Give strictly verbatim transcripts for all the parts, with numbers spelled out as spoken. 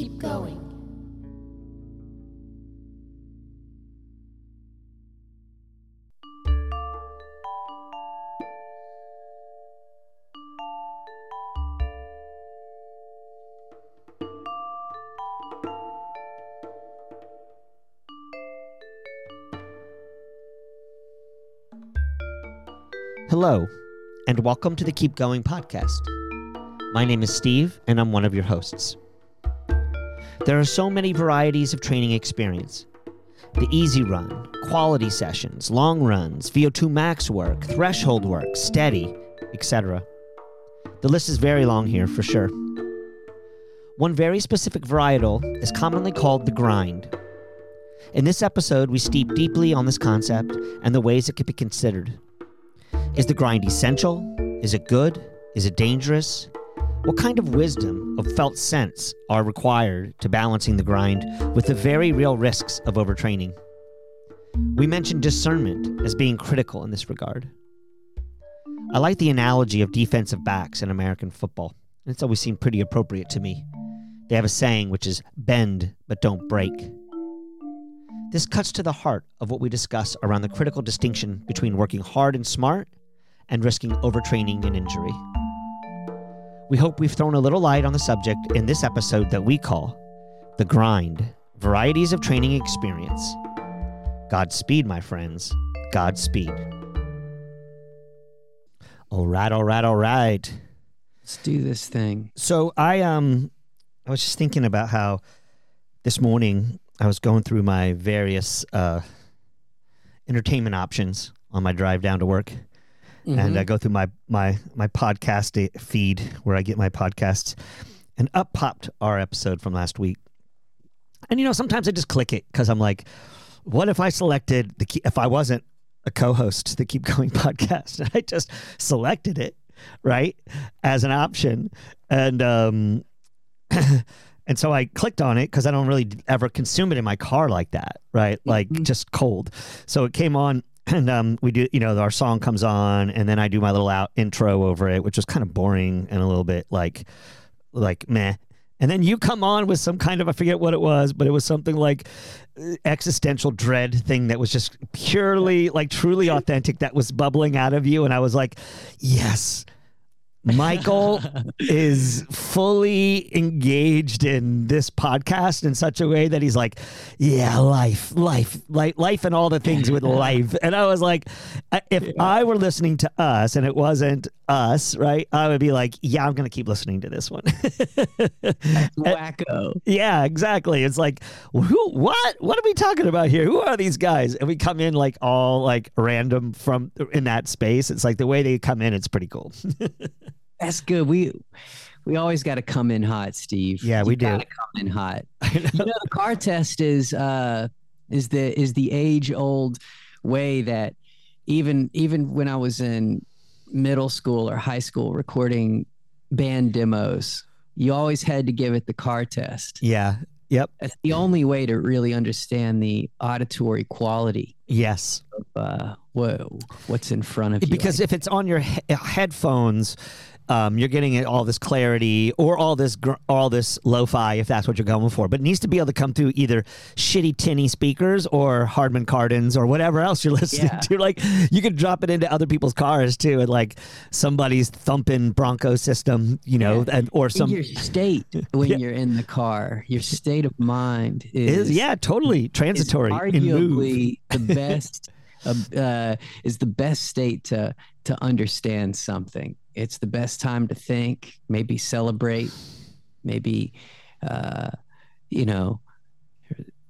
Keep going. Hello, and welcome to the Keep Going Podcast. My name is Steve, and I'm one of your hosts. There are so many varieties of training experience. The easy run, quality sessions, long runs, V O two max work, threshold work, steady, et cetera. The list is very long here for sure. One very specific varietal is commonly called the grind. In this episode, we steep deeply on this concept and the ways it could be considered. Is the grind essential? Is it good? Is it dangerous? What kind of wisdom of felt sense are required to balancing the grind with the very real risks of overtraining? We mentioned discernment as being critical in this regard. I like the analogy of defensive backs in American football. It's always seemed pretty appropriate to me. They have a saying which is, bend but don't break. This cuts to the heart of what we discuss around the critical distinction between working hard and smart and risking overtraining and injury. We hope we've thrown a little light on the subject in this episode that we call The Grind, Varieties of Training Experience. Godspeed, my friends. Godspeed. All right, all right, all right. Let's do this thing. So I um, I was just thinking about how this morning I was going through my various uh, entertainment options on my drive down to work. Mm-hmm. And I go through my, my, my podcast feed where I get my podcasts, and up popped our episode from last week. And, you know, sometimes I just click it because I'm like, what if I selected the key, if I wasn't a co-host to the Keep Going Podcast, and I just selected it, right, as an option. And, um, and so I clicked on it because I don't really ever consume it in my car like that, right? Mm-hmm. Like just cold. So it came on. And um, we do, you know, our song comes on, and then I do my little out intro over it, which was kind of boring and a little bit like, like meh. And then you come on with some kind of, I forget what it was, but it was something like existential dread thing that was just purely, like truly authentic, that was bubbling out of you. And I was like, yes, Michael is fully engaged in this podcast in such a way that he's like, yeah, life, life, life, life and all the things with life. And I was like, if yeah. I were listening to us and it wasn't us, right, I would be like, yeah, I'm going to keep listening to this one. Wacko. And, yeah, exactly. It's like, who, what, what are we talking about here? Who are these guys? And we come in like all like random from in that space. It's like the way they come in, it's pretty cool. That's good. We we always got to come in hot, Steve. Yeah, we you do. Got to come in hot. Know. You know, the car test is uh is the is the age old way that even even when I was in middle school or high school recording band demos, you always had to give it the car test. Yeah. Yep. That's the only way to really understand the auditory quality. Yes. Of, uh, whoa, what's in front of you? Because if it's on your he- headphones. Um, you're getting all this clarity or all this gr- all this lo-fi if that's what you're going for. But it needs to be able to come through either shitty tinny speakers or Hardman Kardons or whatever else you're listening yeah. to. Like you could drop it into other people's cars too, and like somebody's thumping Bronco system, you know, yeah. and or some your state when yeah. you're in the car. Your state of mind is, is yeah, totally transitory. Arguably the best uh, is the best state to to understand something. It's the best time to think, maybe celebrate, maybe, uh, you know,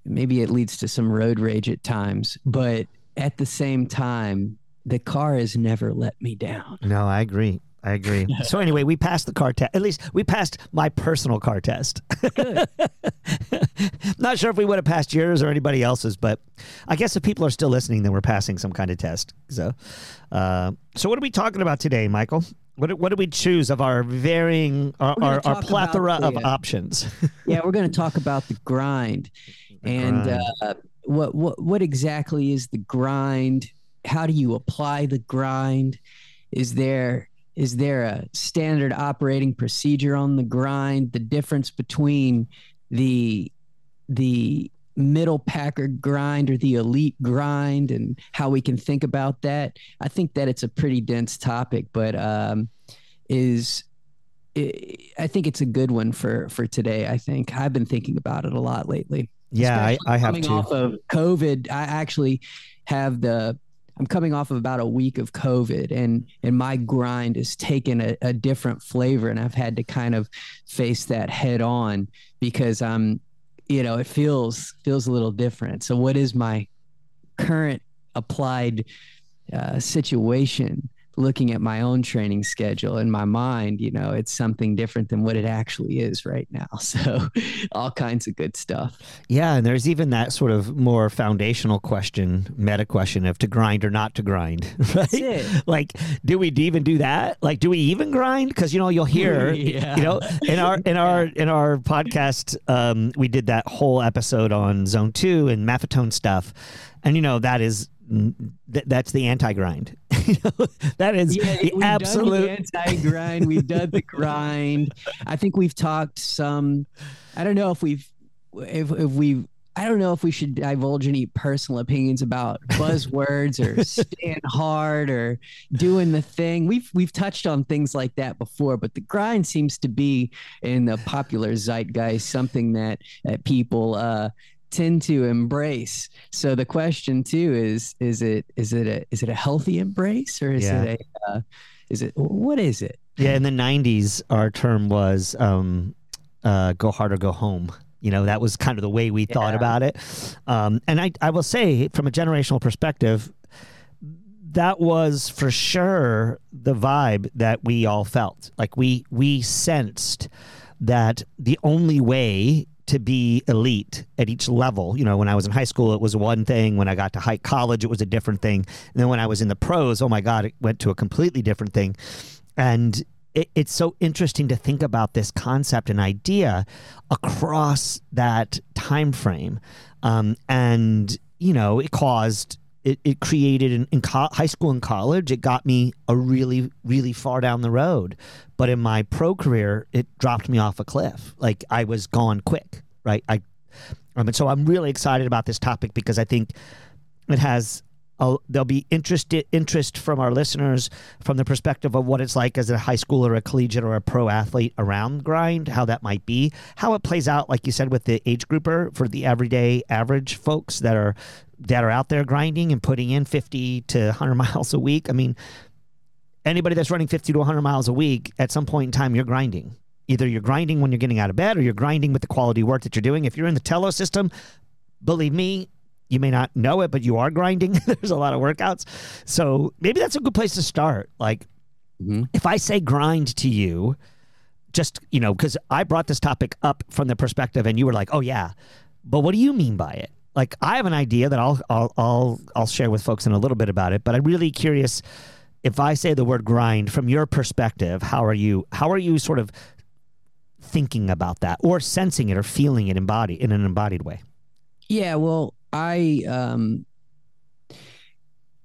maybe it leads to some road rage at times. But at the same time, the car has never let me down. No, I agree. I agree. So anyway, we passed the car test. At least we passed my personal car test. Good. Not sure if we would have passed yours or anybody else's, but I guess if people are still listening, then we're passing some kind of test. So, uh, so what are we talking about today, Michael? What what do we choose of our varying, our, our, our plethora the, of uh, options? Yeah, we're going to talk about the grind, the and grind. Uh, what what what exactly is the grind? How do you apply the grind? Is there Is there a standard operating procedure on the grind? The difference between the the middle packer grind or the elite grind and how we can think about that. I think that it's a pretty dense topic, but um, is it, I think it's a good one for, for today. I think I've been thinking about it a lot lately. Yeah, I, I have coming too. Off of COVID, I actually have the. I'm coming off of about a week of COVID, and, and my grind has taken a, a different flavor, and I've had to kind of face that head on because I'm, you know, it feels, feels a little different. So what is my current applied uh, situation looking at my own training schedule in my mind? You know, it's something different than what it actually is right now. So all kinds of good stuff. Yeah. And there's even that sort of more foundational question, meta question of to grind or not to grind, right? Like, do we even do that? Like, do we even grind? Cause you know, you'll hear, yeah. you know, in our, in our, in our podcast, um, we did that whole episode on zone two and Maffetone stuff. And you know, that is, Th- that's the anti-grind. You know, that is yeah, the we've absolute done the anti-grind. We've done the grind. I think we've talked some. I don't know if we've, if, if we've. I don't know if we should divulge any personal opinions about buzzwords or staying hard or doing the thing. We've we've touched on things like that before, but the grind seems to be in the popular zeitgeist something that that people. Uh, tend to embrace. So the question too is is it is it a is it a healthy embrace or is yeah. it a uh, is it what is it? Yeah, in the nineties our term was um uh go hard or go home. You know, that was kind of the way we yeah. thought about it. Um and I I will say from a generational perspective that was for sure the vibe that we all felt. Like we we sensed that the only way to be elite at each level. You know, when I was in high school, it was one thing. When I got to high college, it was a different thing. And then when I was in the pros, oh my God, it went to a completely different thing. And it, it's so interesting to think about this concept and idea across that time frame. Um, and, you know, it caused, it, it created in, in co- high school and college, it got me a really, really far down the road. But in my pro career, it dropped me off a cliff. Like I was gone quick, right? I, I mean, so I'm really excited about this topic because I think it has, a, there'll be interest, interest from our listeners from the perspective of what it's like as a high schooler, a collegiate or a pro athlete around grind, how that might be, how it plays out, like you said, with the age grouper for the everyday average folks that are, that are out there grinding and putting in fifty to one hundred miles a week. I mean, anybody that's running fifty to one hundred miles a week, at some point in time, you're grinding. Either you're grinding when you're getting out of bed or you're grinding with the quality work that you're doing. If you're in the Telos system, believe me, you may not know it, but you are grinding. There's a lot of workouts. So maybe that's a good place to start. Like, mm-hmm. if I say grind to you, just, you know, because I brought this topic up from the perspective and you were like, oh, yeah, but what do you mean by it? Like, I have an idea that I'll I'll I'll, I'll share with folks in a little bit about it, but I'm really curious. If I say the word grind from your perspective, how are you how are you sort of thinking about that or sensing it or feeling it embodied in an embodied way? Yeah, well, I um,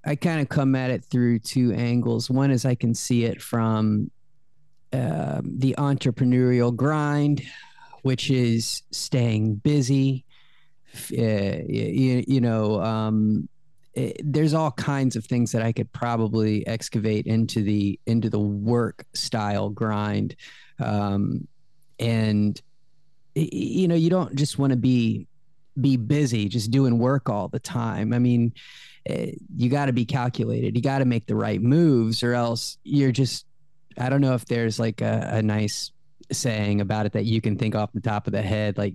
I kind of come at it through two angles. One is I can see it from uh, the entrepreneurial grind, which is staying busy, uh, you, you know, um there's all kinds of things that I could probably excavate into the, into the work style grind. Um, and you know, you don't just want to be, be busy just doing work all the time. I mean, you got to be calculated. You got to make the right moves or else you're just, I don't know if there's like a, a nice saying about it that you can think off the top of the head, like,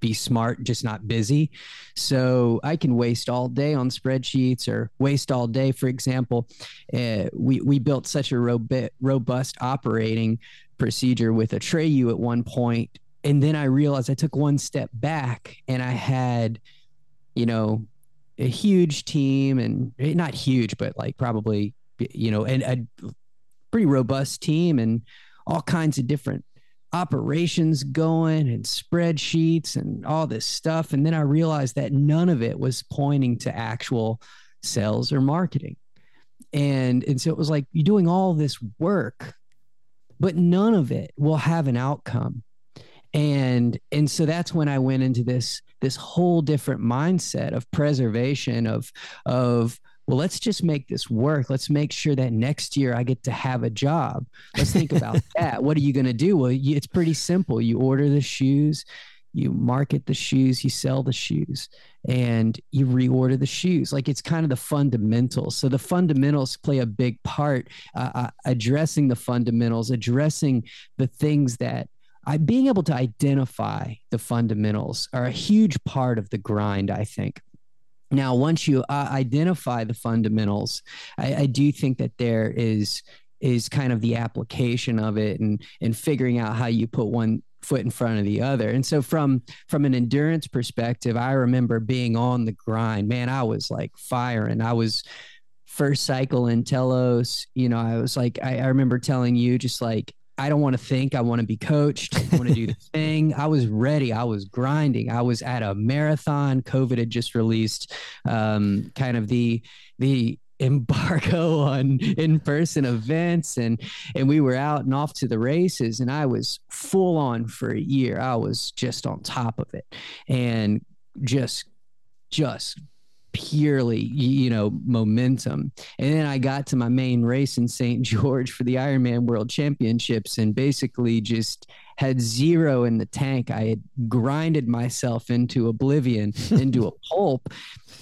be smart, just not busy. So I can waste all day on spreadsheets or waste all day. For example, uh, we, we built such a rob- robust operating procedure with Atreyu at one point. And then I realized I took one step back and I had, you know, a huge team and not huge, but like probably, you know, and a pretty robust team and all kinds of different operations going and spreadsheets and all this stuff. And then I realized that none of it was pointing to actual sales or marketing. And, and so it was like, you're doing all this work, but none of it will have an outcome. And, and so that's when I went into this, this whole different mindset of preservation of, of, well, let's just make this work. Let's make sure that next year I get to have a job. Let's think about that. What are you going to do? Well, you, it's pretty simple. You order the shoes, you market the shoes, you sell the shoes, and you reorder the shoes. Like, it's kind of the fundamentals. So the fundamentals play a big part, uh, uh, addressing the fundamentals, addressing the things that I, being able to identify the fundamentals are a huge part of the grind, I think. Now, once you uh, identify the fundamentals, I, I do think that there is is kind of the application of it and and figuring out how you put one foot in front of the other. And so from from an endurance perspective, I remember being on the grind. Man, I was like firing. I was first cycle in Telos. You know, I was like, I, I remember telling you just like, I don't want to think. I want to be coached. I want to do the thing. I was ready. I was grinding. I was at a marathon. COVID had just released um, kind of the the embargo on in-person events, and and we were out and off to the races, and I was full on for a year. I was just on top of it and just just purely, you know, momentum. And then I got to my main race in Saint George for the Ironman World Championships and basically just had zero in the tank. I had grinded myself into oblivion, into a pulp.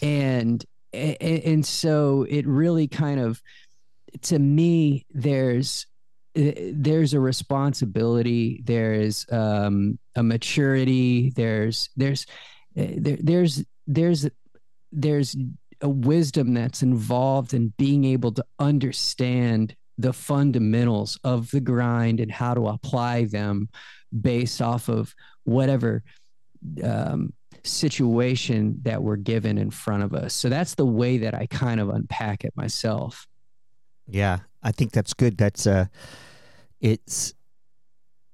And, and, and so it really kind of, to me, there's, there's a responsibility. There is um, a maturity. There's, there's, there, there's, there's, there's a wisdom that's involved in being able to understand the fundamentals of the grind and how to apply them based off of whatever um, situation that we're given in front of us. So that's the way that I kind of unpack it myself. Yeah, I think that's good. That's uh, it's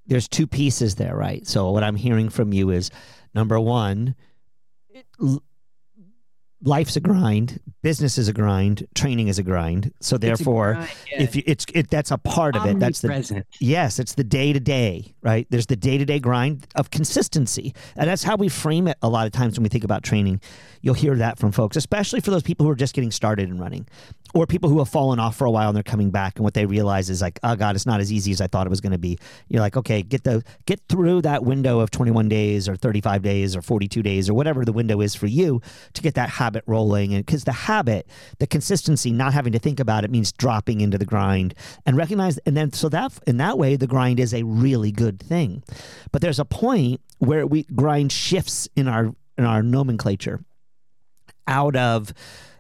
there's two pieces there, right? So what I'm hearing from you is, number one, it, life's a grind, business is a grind, training is a grind. So therefore, grind, yeah. if you, it's it, that's a part of it. That's the yes, it's the day to day, right? There's the day to day grind of consistency, and that's how we frame it a lot of times when we think about training. You'll hear that from folks, especially for those people who are just getting started in running, or people who have fallen off for a while and they're coming back, and what they realize is like, oh God, it's not as easy as I thought it was going to be. You're like, okay, get the get through that window of twenty-one days or thirty-five days or forty-two days or whatever the window is for you to get that habit rolling. And because the habit, the consistency, not having to think about it, means dropping into the grind and recognize. And then so that in that way, the grind is a really good thing. But there's a point where we grind shifts in our in our nomenclature out of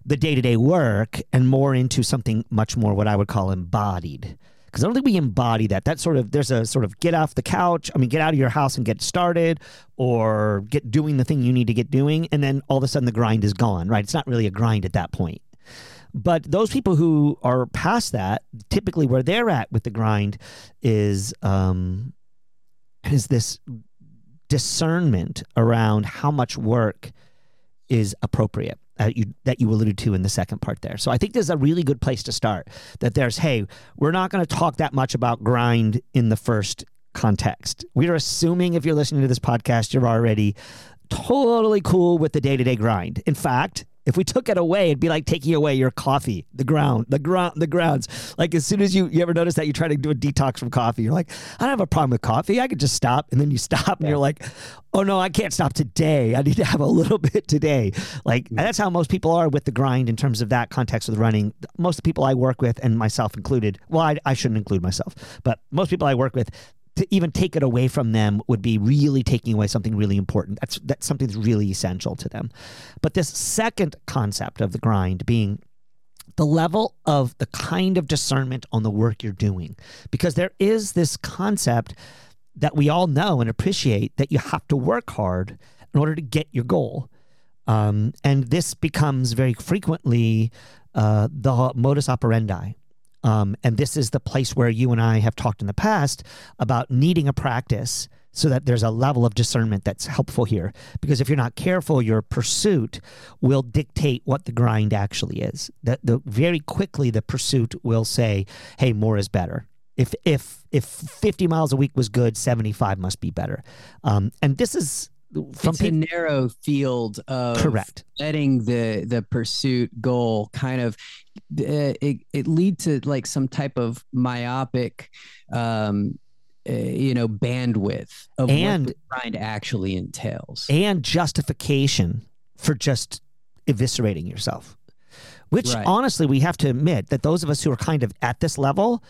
the day-to-day work and more into something much more what I would call embodied. Because I don't think we embody that. That sort of, there's a sort of get off the couch, I mean, get out of your house and get started, or get doing the thing you need to get doing, and then all of a sudden the grind is gone, right? It's not really a grind at that point. But those people who are past that, typically where they're at with the grind is um, is this discernment around how much work is appropriate. Uh, you, that you alluded to in the second part there. So I think there's a really good place to start, that there's, hey, we're not going to talk that much about grind in the first context. We're assuming if you're listening to this podcast, you're already totally cool with the day-to-day grind. In fact, if we took it away, it'd be like taking away your coffee, the ground, the ground, the grounds. Like as soon as you, you ever notice that you try to do a detox from coffee, you're like, I don't have a problem with coffee. I could just stop. And then you stop and yeah. You're like, oh no, I can't stop today. I need to have a little bit today. Like mm-hmm. That's how most people are with the grind in terms of that context with running. Most of the people I work with, and myself included, well, I, I shouldn't include myself, but most people I work with, to even take it away from them would be really taking away something really important. That's that's something that's really essential to them. But this second concept of the grind being the level of the kind of discernment on the work you're doing, because there is this concept that we all know and appreciate that you have to work hard in order to get your goal. Um, and this becomes very frequently uh, the modus operandi. Um, and this is the place where you and I have talked in the past about needing a practice so that there's a level of discernment that's helpful here. Because if you're not careful, your pursuit will dictate what the grind actually is. That the, very quickly, the pursuit will say, hey, more is better. If if if fifty miles a week was good, seventy-five must be better. Um, and this is from it's pe- a narrow field of correct. Letting the the pursuit goal kind of uh, it it lead to like some type of myopic, um, uh, you know, bandwidth of and, what the grind actually entails, and justification for just eviscerating yourself. Which right. honestly, we have to admit that those of us who are kind of at this level,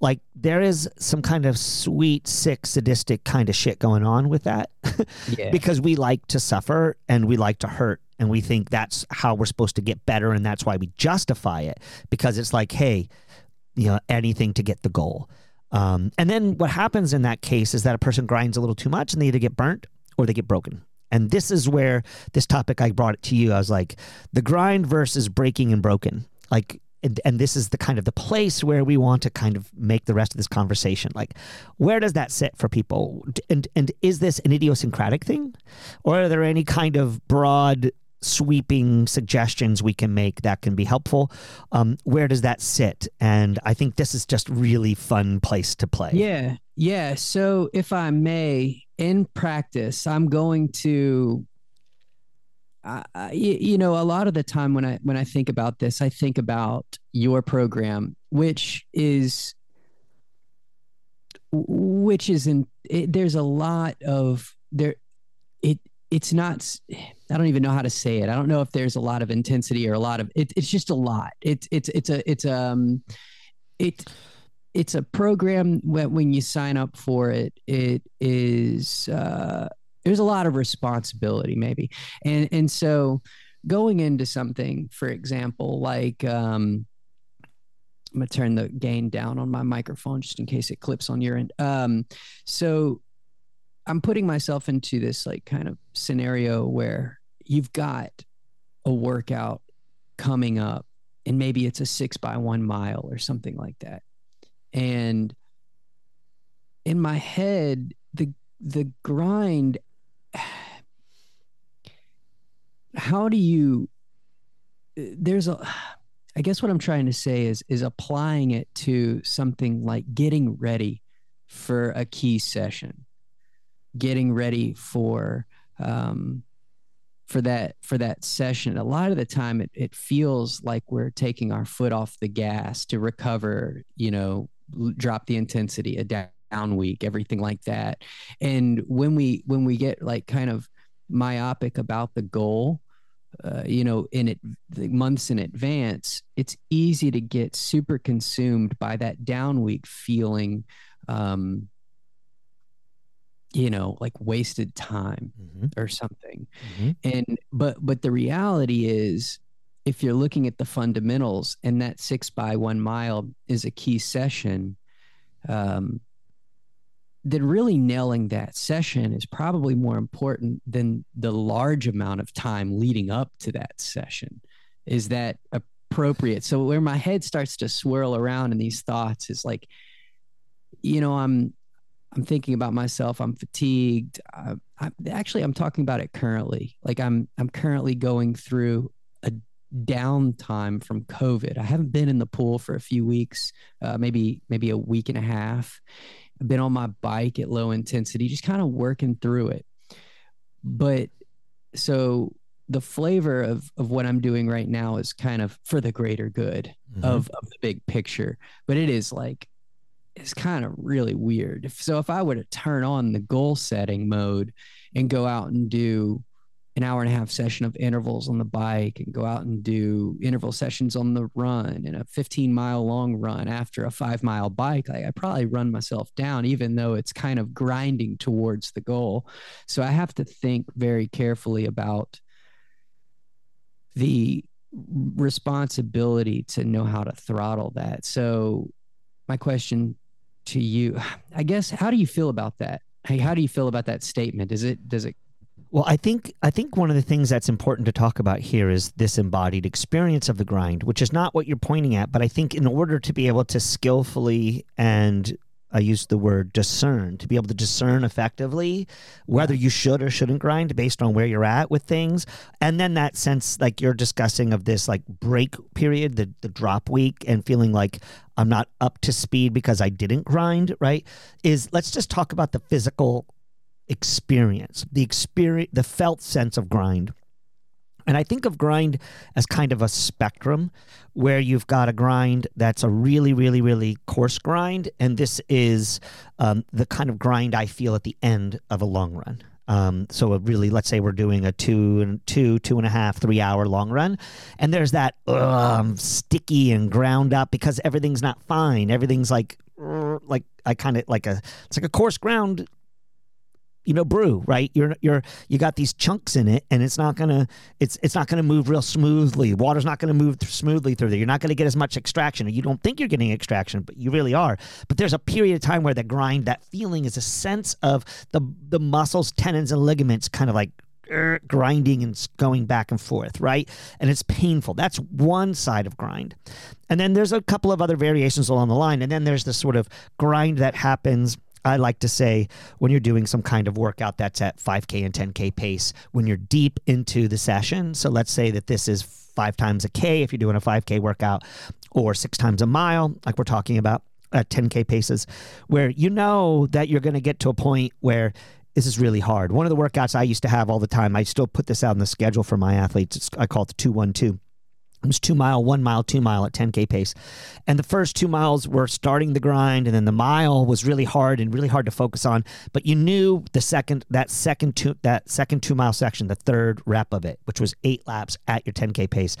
like there is some kind of sweet, sick, sadistic kind of shit going on with that yeah. because we like to suffer and we like to hurt. And we think that's how we're supposed to get better. And that's why we justify it, because it's like, hey, you know, anything to get the goal. Um, and then what happens in that case is that a person grinds a little too much and they either get burnt or they get broken. And this is where this topic, I brought it to you. I was like, the grind versus breaking and broken. Like, and, and this is the kind of the place where we want to kind of make the rest of this conversation. Like, where does that sit for people? And and is this an idiosyncratic thing? Or are there any kind of broad sweeping suggestions we can make that can be helpful? Um, where does that sit? And I think this is just really fun place to play. Yeah. Yeah. So if I may, in practice, I'm going to, uh, you, you know, a lot of the time when I, when I think about this, I think about your program, which is, which is in, it, there's a lot of there, it, it's not, I don't even know how to say it. I don't know if there's a lot of intensity or a lot of, it, it's just a lot. It's, it's, it's a, it's, um, it. It's a program that when you sign up for it, it is, uh, there's a lot of responsibility maybe. And, and so going into something, for example, like, um, I'm going to turn the gain down on my microphone just in case it clips on your end. Um, so I'm putting myself into this like kind of scenario where you've got a workout coming up and maybe it's a six by one mile or something like that. And in my head, the the grind, how do you, there's a, I guess what I'm trying to say is, is applying it to something like getting ready for a key session, getting ready for, um, for that, for that session. A lot of the time it, it feels like we're taking our foot off the gas to recover, you know, drop the intensity, a down week, everything like that. And when we when we get like kind of myopic about the goal, uh, you know, in it the months in advance, it's easy to get super consumed by that down week feeling, um, you know, like wasted time mm-hmm. or something. Mm-hmm. And but but the reality is, if you're looking at the fundamentals and that six by one mile is a key session, um, then really nailing that session is probably more important than the large amount of time leading up to that session. Is that appropriate? So where my head starts to swirl around in these thoughts is like, you know, I'm I'm thinking about myself. I'm fatigued. I, I, actually, I'm talking about it currently. Like I'm I'm currently going through a downtime from COVID. I haven't been in the pool for a few weeks, uh, maybe maybe a week and a half. I've been on my bike at low intensity, just kind of working through it. But so the flavor of of what I'm doing right now is kind of for the greater good mm-hmm. of, of the big picture. But it is like, it's kind of really weird. So if I were to turn on the goal setting mode and go out and do an hour and a half session of intervals on the bike and go out and do interval sessions on the run and a fifteen mile long run after a five mile bike, like I probably run myself down, even though it's kind of grinding towards the goal. So I have to think very carefully about the responsibility to know how to throttle that. So my question to you, I guess, how do you feel about that? Hey, how do you feel about that statement? Is it, does it? Well, I think, I think one of the things that's important to talk about here is this embodied experience of the grind, which is not what you're pointing at, but I think in order to be able to skillfully and I use the word discern, to be able to discern effectively whether you should or shouldn't grind based on where you're at with things. And then that sense, like you're discussing, of this like break period, the, the drop week, and feeling like I'm not up to speed because I didn't grind, right? Is, let's just talk about the physical experience, the experience, the felt sense of grind. And I think of grind as kind of a spectrum where you've got a grind that's a really, really, really coarse grind. And this is um, the kind of grind I feel at the end of a long run. Um, so a really, let's say we're doing a two and two, two and a half, three hour long run. And there's that um, sticky and ground up because everything's not fine. Everything's like, like I kind of like a, it's like a coarse ground, you know, brew, right? You're, you're, you got these chunks in it, and it's not gonna, it's, it's not gonna move real smoothly. Water's not gonna move th- smoothly through there. You're not gonna get as much extraction. You don't think you're getting extraction, but you really are. But there's a period of time where the grind, that feeling, is a sense of the, the muscles, tendons, and ligaments kind of like er, grinding and going back and forth, right? And it's painful. That's one side of grind. And then there's a couple of other variations along the line. And then there's this sort of grind that happens, I like to say, when you're doing some kind of workout that's at five K and ten K pace, when you're deep into the session. So let's say that this is five times a K if you're doing a five K workout, or six times a mile, like we're talking about at ten K paces, where you know that you're going to get to a point where this is really hard. One of the workouts I used to have all the time, I still put this out in the schedule for my athletes, it's, I call it the two one two. It was two mile, one mile, two mile at ten K pace. And the first two miles were starting the grind, and then the mile was really hard and really hard to focus on. But you knew the second, that second two, that second two mile section, the third rep of it, which was eight laps at your ten K pace,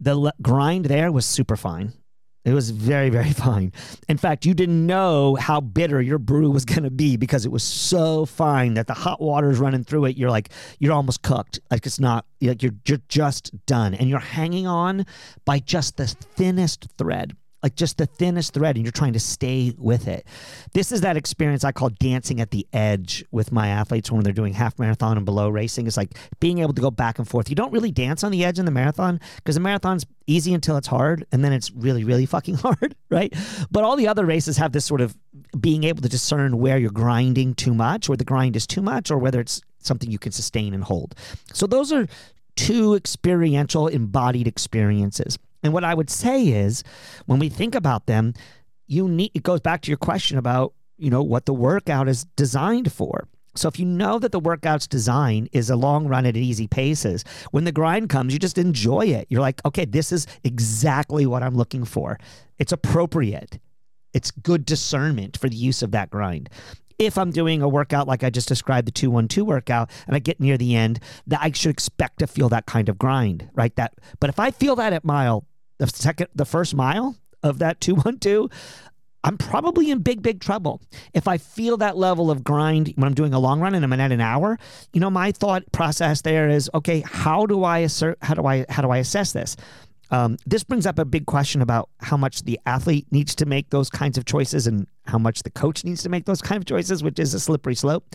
the le- grind there was super fine. It was very, very fine. In fact, you didn't know how bitter your brew was going to be because it was so fine that the hot water is running through it. You're like, you're almost cooked. Like it's not, like you're, you're just done. And you're hanging on by just the thinnest thread, like just the thinnest thread, and you're trying to stay with it. This is that experience I call dancing at the edge with my athletes when they're doing half marathon and below racing. It's like being able to go back and forth. You don't really dance on the edge in the marathon because the marathon's easy until it's hard, and then it's really, really fucking hard, right? But all the other races have this sort of being able to discern where you're grinding too much, or the grind is too much, or whether it's something you can sustain and hold. So those are two experiential embodied experiences. And what I would say is, when we think about them, you need, it goes back to your question about, you know, what the workout is designed for. So if you know that the workout's design is a long run at easy paces, when the grind comes, you just enjoy it. You're like, okay, this is exactly what I'm looking for. It's appropriate. It's good discernment for the use of that grind. If I'm doing a workout like I just described, the two one two workout, and I get near the end, that I should expect to feel that kind of grind, right? That, but if I feel that at mile, the second, the first mile of that two one two, I'm probably in big, big trouble. If I feel that level of grind when I'm doing a long run and I'm at an hour, you know, my thought process there is, okay, how do I assert, how do I, how do I assess this? Um, this brings up a big question about how much the athlete needs to make those kinds of choices and how much the coach needs to make those kinds of choices, which is a slippery slope.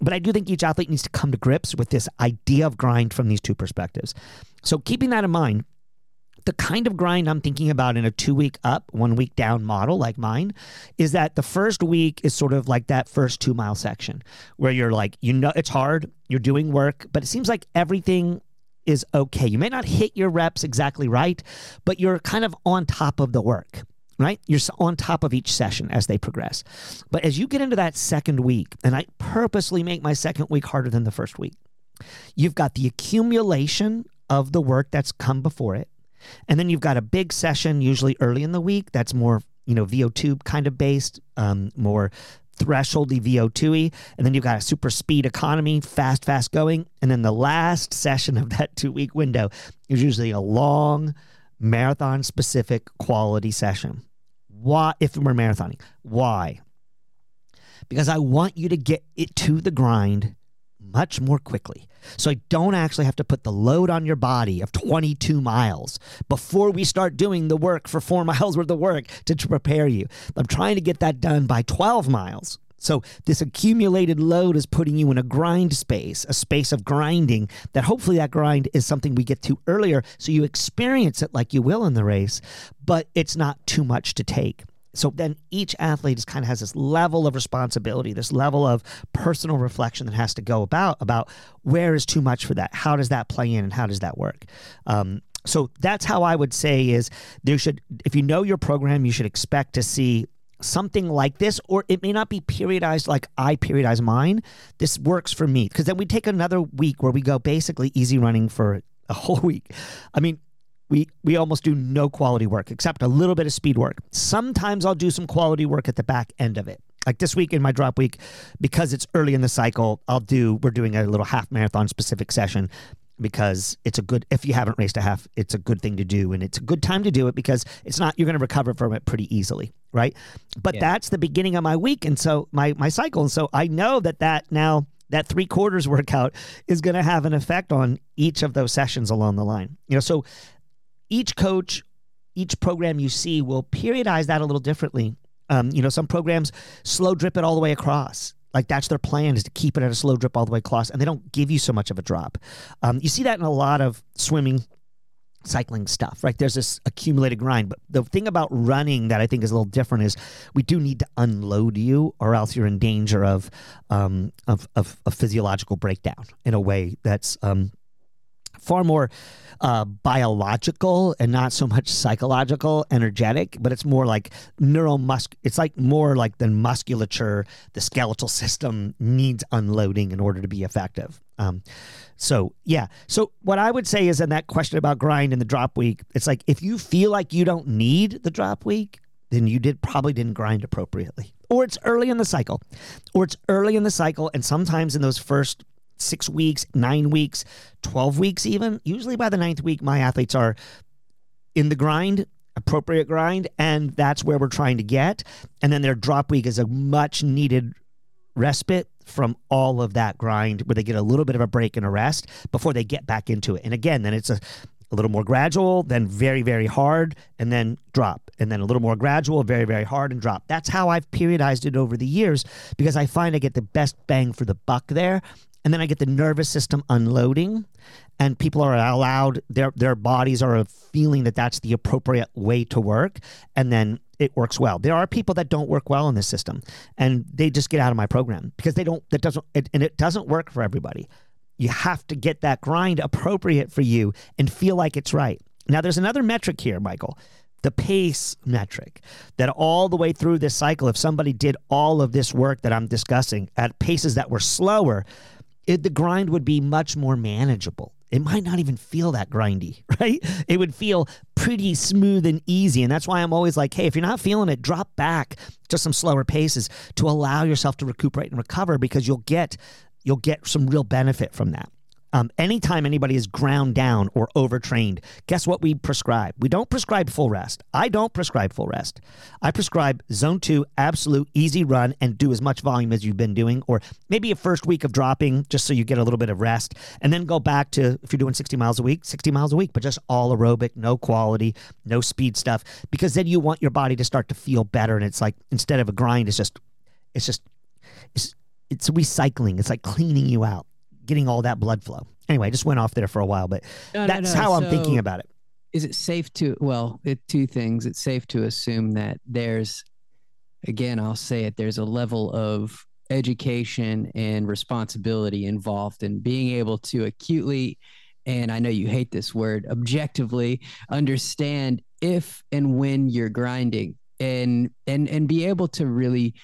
But I do think each athlete needs to come to grips with this idea of grind from these two perspectives. So keeping that in mind, the kind of grind I'm thinking about in a two-week up, one-week down model like mine is that the first week is sort of like that first two-mile section where you're like, you know, it's hard, you're doing work, but it seems like everything is okay. You may not hit your reps exactly right, but you're kind of on top of the work, right? You're on top of each session as they progress. But as you get into that second week, and I purposely make my second week harder than the first week, you've got the accumulation of the work that's come before it. And then you've got a big session, usually early in the week, that's more, you know, V O two kind of based, um, more thresholdy V O two-y, and then you've got a super speed economy, fast, fast going, and then the last session of that two-week window is usually a long marathon-specific quality session. Why, if we're marathoning, why? Because I want you to get it to the grind much more quickly. So I don't actually have to put the load on your body of twenty-two miles before we start doing the work for four miles worth of work to, to prepare you. I'm trying to get that done by twelve miles. So this accumulated load is putting you in a grind space, a space of grinding, that hopefully that grind is something we get to earlier so you experience it like you will in the race, but it's not too much to take. So then each athlete is kind of has this level of responsibility, this level of personal reflection that has to go about, about where is too much for that? How does that play in and how does that work? Um, so that's how I would say is there should, if you know your program, you should expect to see something like this, or it may not be periodized like I periodize mine. This works for me. Because then we take another week where we go basically easy running for a whole week. I mean, we we almost do no quality work except a little bit of speed work. Sometimes I'll do some quality work at the back end of it. Like this week in my drop week, because it's early in the cycle, I'll do, we're doing a little half marathon specific session because it's a good, if you haven't raced a half, it's a good thing to do. And it's a good time to do it because it's not, you're going to recover from it pretty easily. Right. But yeah. That's the beginning of my week. And so my, my cycle. And so I know that that now that three quarters workout is going to have an effect on each of those sessions along the line. You know, so each coach, each program you see will periodize that a little differently. Um, you know, some programs slow drip it all the way across. Like that's their plan, is to keep it at a slow drip all the way across, and they don't give you so much of a drop. Um, you see that in a lot of swimming, cycling stuff, right? There's this accumulated grind. But the thing about running that I think is a little different is we do need to unload you, or else you're in danger of um, of, of a physiological breakdown in a way that's um, far more uh, biological and not so much psychological, energetic, but it's more like neuromuscular. It's like more like the musculature, the skeletal system needs unloading in order to be effective. Um, so, yeah. So what I would say is in that question about grind and the drop week, it's like if you feel like you don't need the drop week, then you did probably didn't grind appropriately. Or it's early in the cycle. Or it's early in the cycle, and sometimes in those first six weeks, nine weeks, twelve weeks even. Usually by the ninth week, my athletes are in the grind, appropriate grind, and that's where we're trying to get. And then their drop week is a much needed respite from all of that grind where they get a little bit of a break and a rest before they get back into it. And again, then it's a, a little more gradual, then very, very hard, and then drop. And then a little more gradual, very, very hard, and drop. That's how I've periodized it over the years because I find I get the best bang for the buck there. And then I get the nervous system unloading, and people are allowed, their their bodies are feeling that that's the appropriate way to work, and then it works well. There are people that don't work well in this system, and they just get out of my program because they don't, that doesn't, it, and it doesn't work for everybody. You have to get that grind appropriate for you and feel like it's right. Now, there's another metric here, Michael, the pace metric, that all the way through this cycle, if somebody did all of this work that I'm discussing at paces that were slower, It, the grind would be much more manageable. It might not even feel that grindy, right? It would feel pretty smooth and easy. And that's why I'm always like, hey, if you're not feeling it, drop back to some slower paces to allow yourself to recuperate and recover, because you'll get you'll get some real benefit from that. Um, anytime anybody is ground down or overtrained, guess what we prescribe? We don't prescribe full rest. I don't prescribe full rest. I prescribe zone two, absolute easy run, and do as much volume as you've been doing, or maybe a first week of dropping just so you get a little bit of rest, and then go back to, if you're doing sixty miles a week, sixty miles a week, but just all aerobic, no quality, no speed stuff, because then you want your body to start to feel better. And it's like, instead of a grind, it's just, it's just, it's, it's recycling. It's like cleaning you out, getting all that blood flow. Anyway, I just went off there for a while, but no, that's no, no. how I'm so, thinking about it. Is it safe to, well, it, two things. It's safe to assume that there's, again, I'll say it, there's a level of education and responsibility involved in being able to acutely, and I know you hate this word, objectively understand if and when you're grinding, and and and be able to really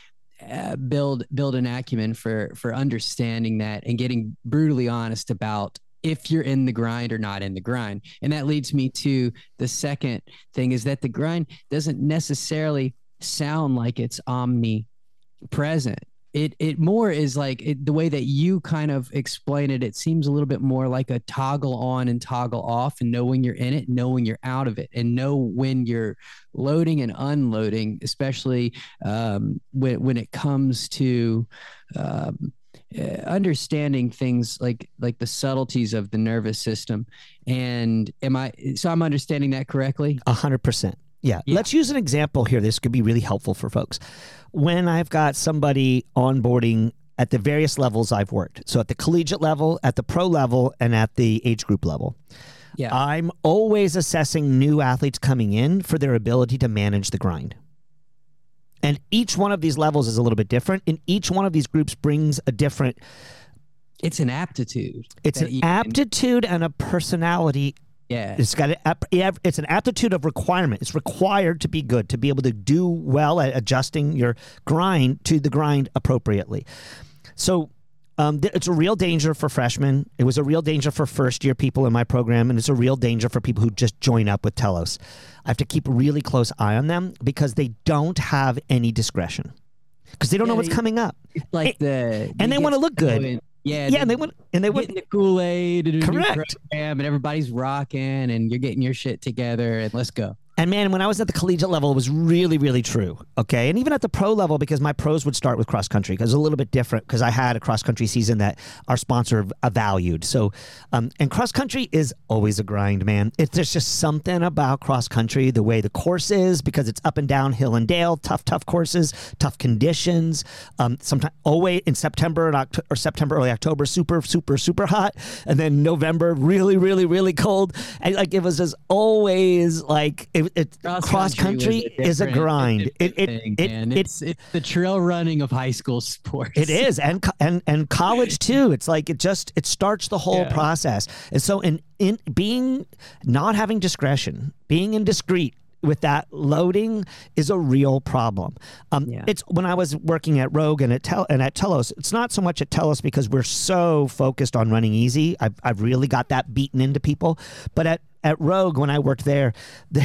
Uh, build build an acumen for for understanding that and getting brutally honest about if you're in the grind or not in the grind. And that leads me to the second thing, is that the grind doesn't necessarily sound like it's omnipresent. It it more is like it, the way that you kind of explain it, it seems a little bit more like a toggle on and toggle off, and knowing you're in it, knowing you're out of it, and know when you're loading and unloading, especially um, when when it comes to um, understanding things like like the subtleties of the nervous system. And am I so I'm understanding that correctly? A hundred percent. Yeah. yeah. Let's use an example here. This could be really helpful for folks. When I've got somebody onboarding at the various levels I've worked, so at the collegiate level, at the pro level, and at the age group level, yeah. I'm always assessing new athletes coming in for their ability to manage the grind. And each one of these levels is a little bit different, and each one of these groups brings a different... It's an aptitude. It's an aptitude can... and a personality. Yeah. It's got a, it's an aptitude of requirement. It's required to be good, to be able to do well at adjusting your grind to the grind appropriately. So um, th it's a real danger for freshmen. It was a real danger for first-year people in my program, and it's a real danger for people who just join up with Telos. I have to keep a really close eye on them because they don't have any discretion because they don't yeah, know what's they, coming up. It's like it, the, and they want to look good. Going. Yeah, yeah, and they went and they went the Kool Aid, and correct, and everybody's rocking, and you're getting your shit together, and let's go. And man, when I was at the collegiate level, it was really, really true. Okay, and even at the pro level, because my pros would start with cross country, because it's a little bit different, because I had a cross country season that our sponsor valued. So, um, and cross country is always a grind, man. If there's just something about cross country, the way the course is, because it's up and down, hill and dale, tough, tough courses, tough conditions. Um, sometimes always in September and October, or September, early October, super, super, super hot, and then November, really, really, really cold. And like it was just always like. It, It, cross, cross country, country a is a grind. It, it, it, it, it, it's, it's the trail running of high school sports. It is, and and and college too. It's like it just it starts the whole yeah. process. And so, in in being not having discretion, being indiscreet with that loading is a real problem. Um, yeah. It's when I was working at Rogue and at Tel and at Telos. It's not so much at Telos because we're so focused on running easy. I've I've really got that beaten into people, but at At Rogue, when I worked there, the,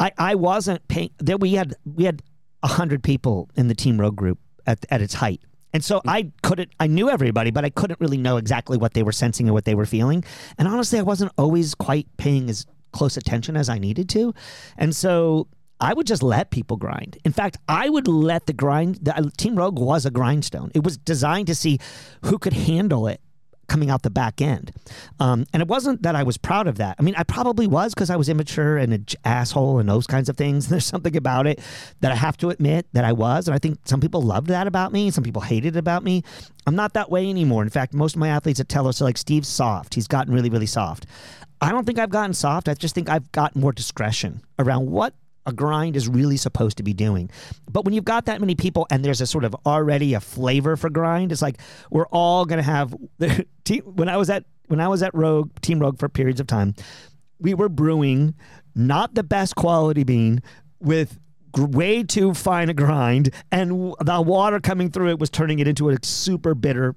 I I wasn't paying. There we had we had a hundred people in the Team Rogue group at at its height, and so I couldn't. I knew everybody, but I couldn't really know exactly what they were sensing and what they were feeling. And honestly, I wasn't always quite paying as close attention as I needed to, and so I would just let people grind. In fact, I would let the grind. The, Team Rogue was a grindstone. It was designed to see who could handle it coming out the back end. Um, and it wasn't that I was proud of that. I mean, I probably was because I was immature and an asshole and those kinds of things. There's something about it that I have to admit that I was. And I think some people loved that about me. Some people hated it about me. I'm not that way anymore. In fact, most of my athletes at Telos are like, Steve's soft. He's gotten really, really soft. I don't think I've gotten soft. I just think I've got more discretion around what a grind is really supposed to be doing. But when you've got that many people and there's a sort of already a flavor for grind, it's like we're all going to have the team. When I was at when I was at Rogue, Team Rogue for periods of time, we were brewing not the best quality bean with way too fine a grind, and the water coming through it was turning it into a super bitter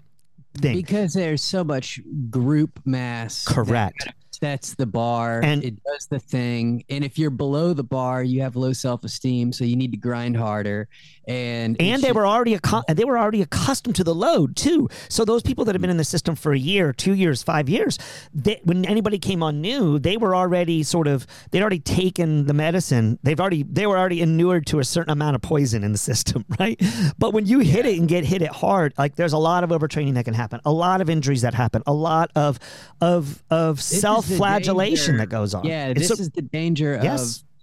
thing because there's so much group mass. Correct. That That's the bar, and it does the thing. And if you're below the bar, you have low self-esteem, so you need to grind harder. And and they were already they were already accustomed to the load too. So those people that have been in the system for a year, two years, five years, they, when anybody came on new, they were already sort of they'd already taken the medicine. They've already they were already inured to a certain amount of poison in the system, right? But when you hit it and get hit it hard, like there's a lot of overtraining that can happen, a lot of injuries that happen, a lot of of of self. Flagellation that goes on. Yeah, this is the danger of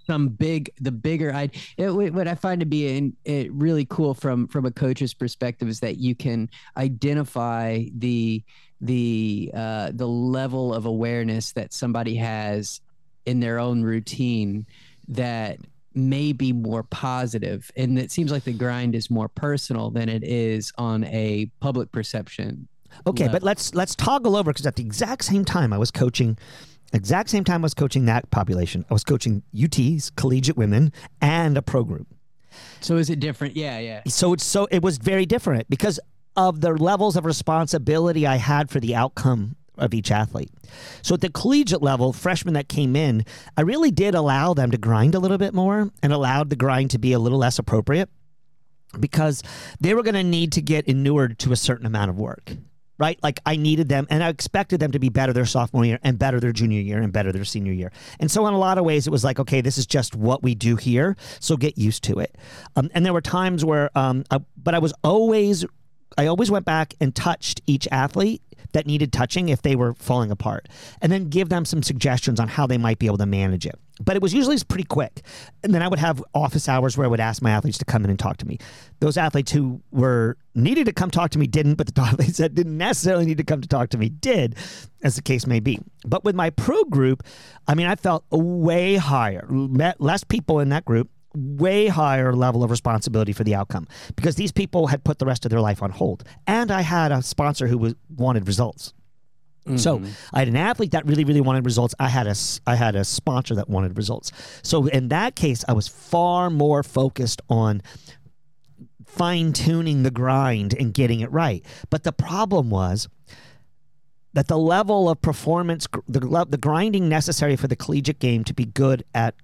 some big, the bigger I. It, what I find to be in, it really cool from from a coach's perspective is that you can identify the the uh, the level of awareness that somebody has in their own routine that may be more positive, and it seems like the grind is more personal than it is on a public perception. Okay, but let's let's toggle over because at the exact same time I was coaching, exact same time I was coaching that population. I was coaching U Ts, collegiate women, and a pro group. So is it different? Yeah, yeah. So it's so it was very different because of the levels of responsibility I had for the outcome of each athlete. So at the collegiate level, freshmen that came in, I really did allow them to grind a little bit more and allowed the grind to be a little less appropriate because they were going to need to get inured to a certain amount of work. Right? Like I needed them and I expected them to be better their sophomore year and better their junior year and better their senior year. And so in a lot of ways it was like, okay, this is just what we do here. So get used to it. Um, and there were times where, um, I, but I was always, I always went back and touched each athlete that needed touching if they were falling apart and then give them some suggestions on how they might be able to manage it. But it was usually pretty quick. And then I would have office hours where I would ask my athletes to come in and talk to me. Those athletes who were needed to come talk to me didn't, but the athletes that didn't necessarily need to come to talk to me did, as the case may be. But with my pro group, I mean, I felt way higher, met less people in that group, way higher level of responsibility for the outcome, because these people had put the rest of their life on hold. And I had a sponsor who was, wanted results. Mm-hmm. So I had an athlete that really, really wanted results. I had a, I had a sponsor that wanted results. So in that case, I was far more focused on fine-tuning the grind and getting it right. But the problem was that the level of performance, the, the grinding necessary for the collegiate game to be good at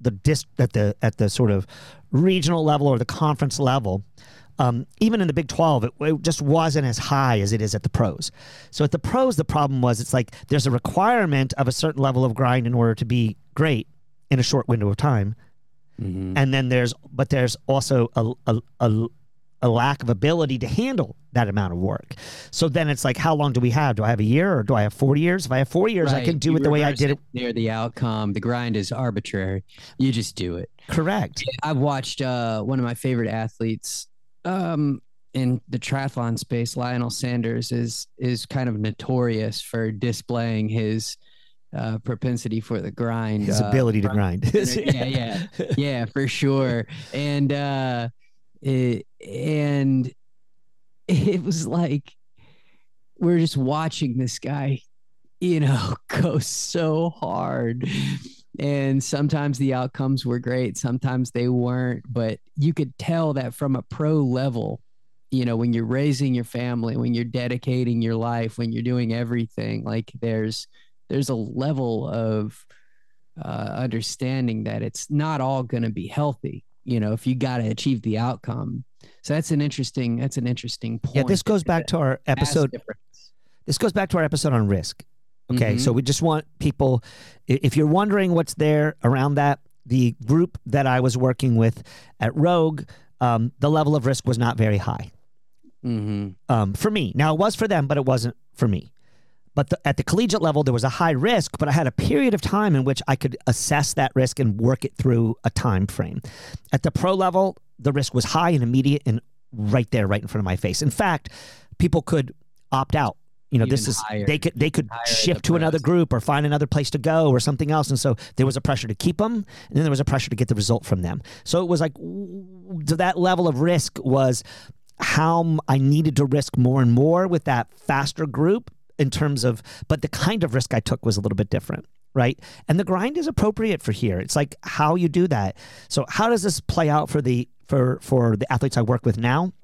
the dis, at the at the sort of regional level or the conference level, um, even in the Big twelve, it, it just wasn't as high as it is at the pros. So at the pros, the problem was it's like there's a requirement of a certain level of grind in order to be great in a short window of time, mm-hmm. and then there's but there's also a a, a a lack of ability to handle that amount of work. So then it's like, how long do we have? Do I have a year or do I have forty years? If I have forty years, right. I can do you it the way I did it. Near the outcome. The grind is arbitrary. You just do it. Correct. I've watched uh, one of my favorite athletes um, in the triathlon space, Lionel Sanders, is, is kind of notorious for displaying his uh, propensity for the grind. His uh, ability to grind. yeah, yeah. Yeah, for sure. And, uh, It, and it was like we're just watching this guy, you know, go so hard. And sometimes the outcomes were great, sometimes they weren't. But you could tell that from a pro level, you know, when you're raising your family, when you're dedicating your life, when you're doing everything, like there's there's a level of uh, understanding that it's not all going to be healthy. You know, if you got to achieve the outcome. So that's an interesting, that's an interesting point. Yeah, this goes back to our episode. This goes back to our episode on risk. Okay. Mm-hmm. So we just want people, if you're wondering what's there around that, the group that I was working with at Rogue, um, the level of risk was not very high mm-hmm. um, for me. Now it was for them, but it wasn't for me. But the, at the collegiate level, there was a high risk, but I had a period of time in which I could assess that risk and work it through a time frame. At the pro level, the risk was high and immediate and right there, right in front of my face. In fact, people could opt out. You know, even this is higher, they could they could shift to another group or find another place to go or something else. And so there was a pressure to keep them, and then there was a pressure to get the result from them. So it was like that level of risk was how I needed to risk more and more with that faster group. In terms of, but the kind of risk I took was a little bit different, right? And the grind is appropriate for here. It's like how you do that. So how does this play out for the for for the athletes I work with now?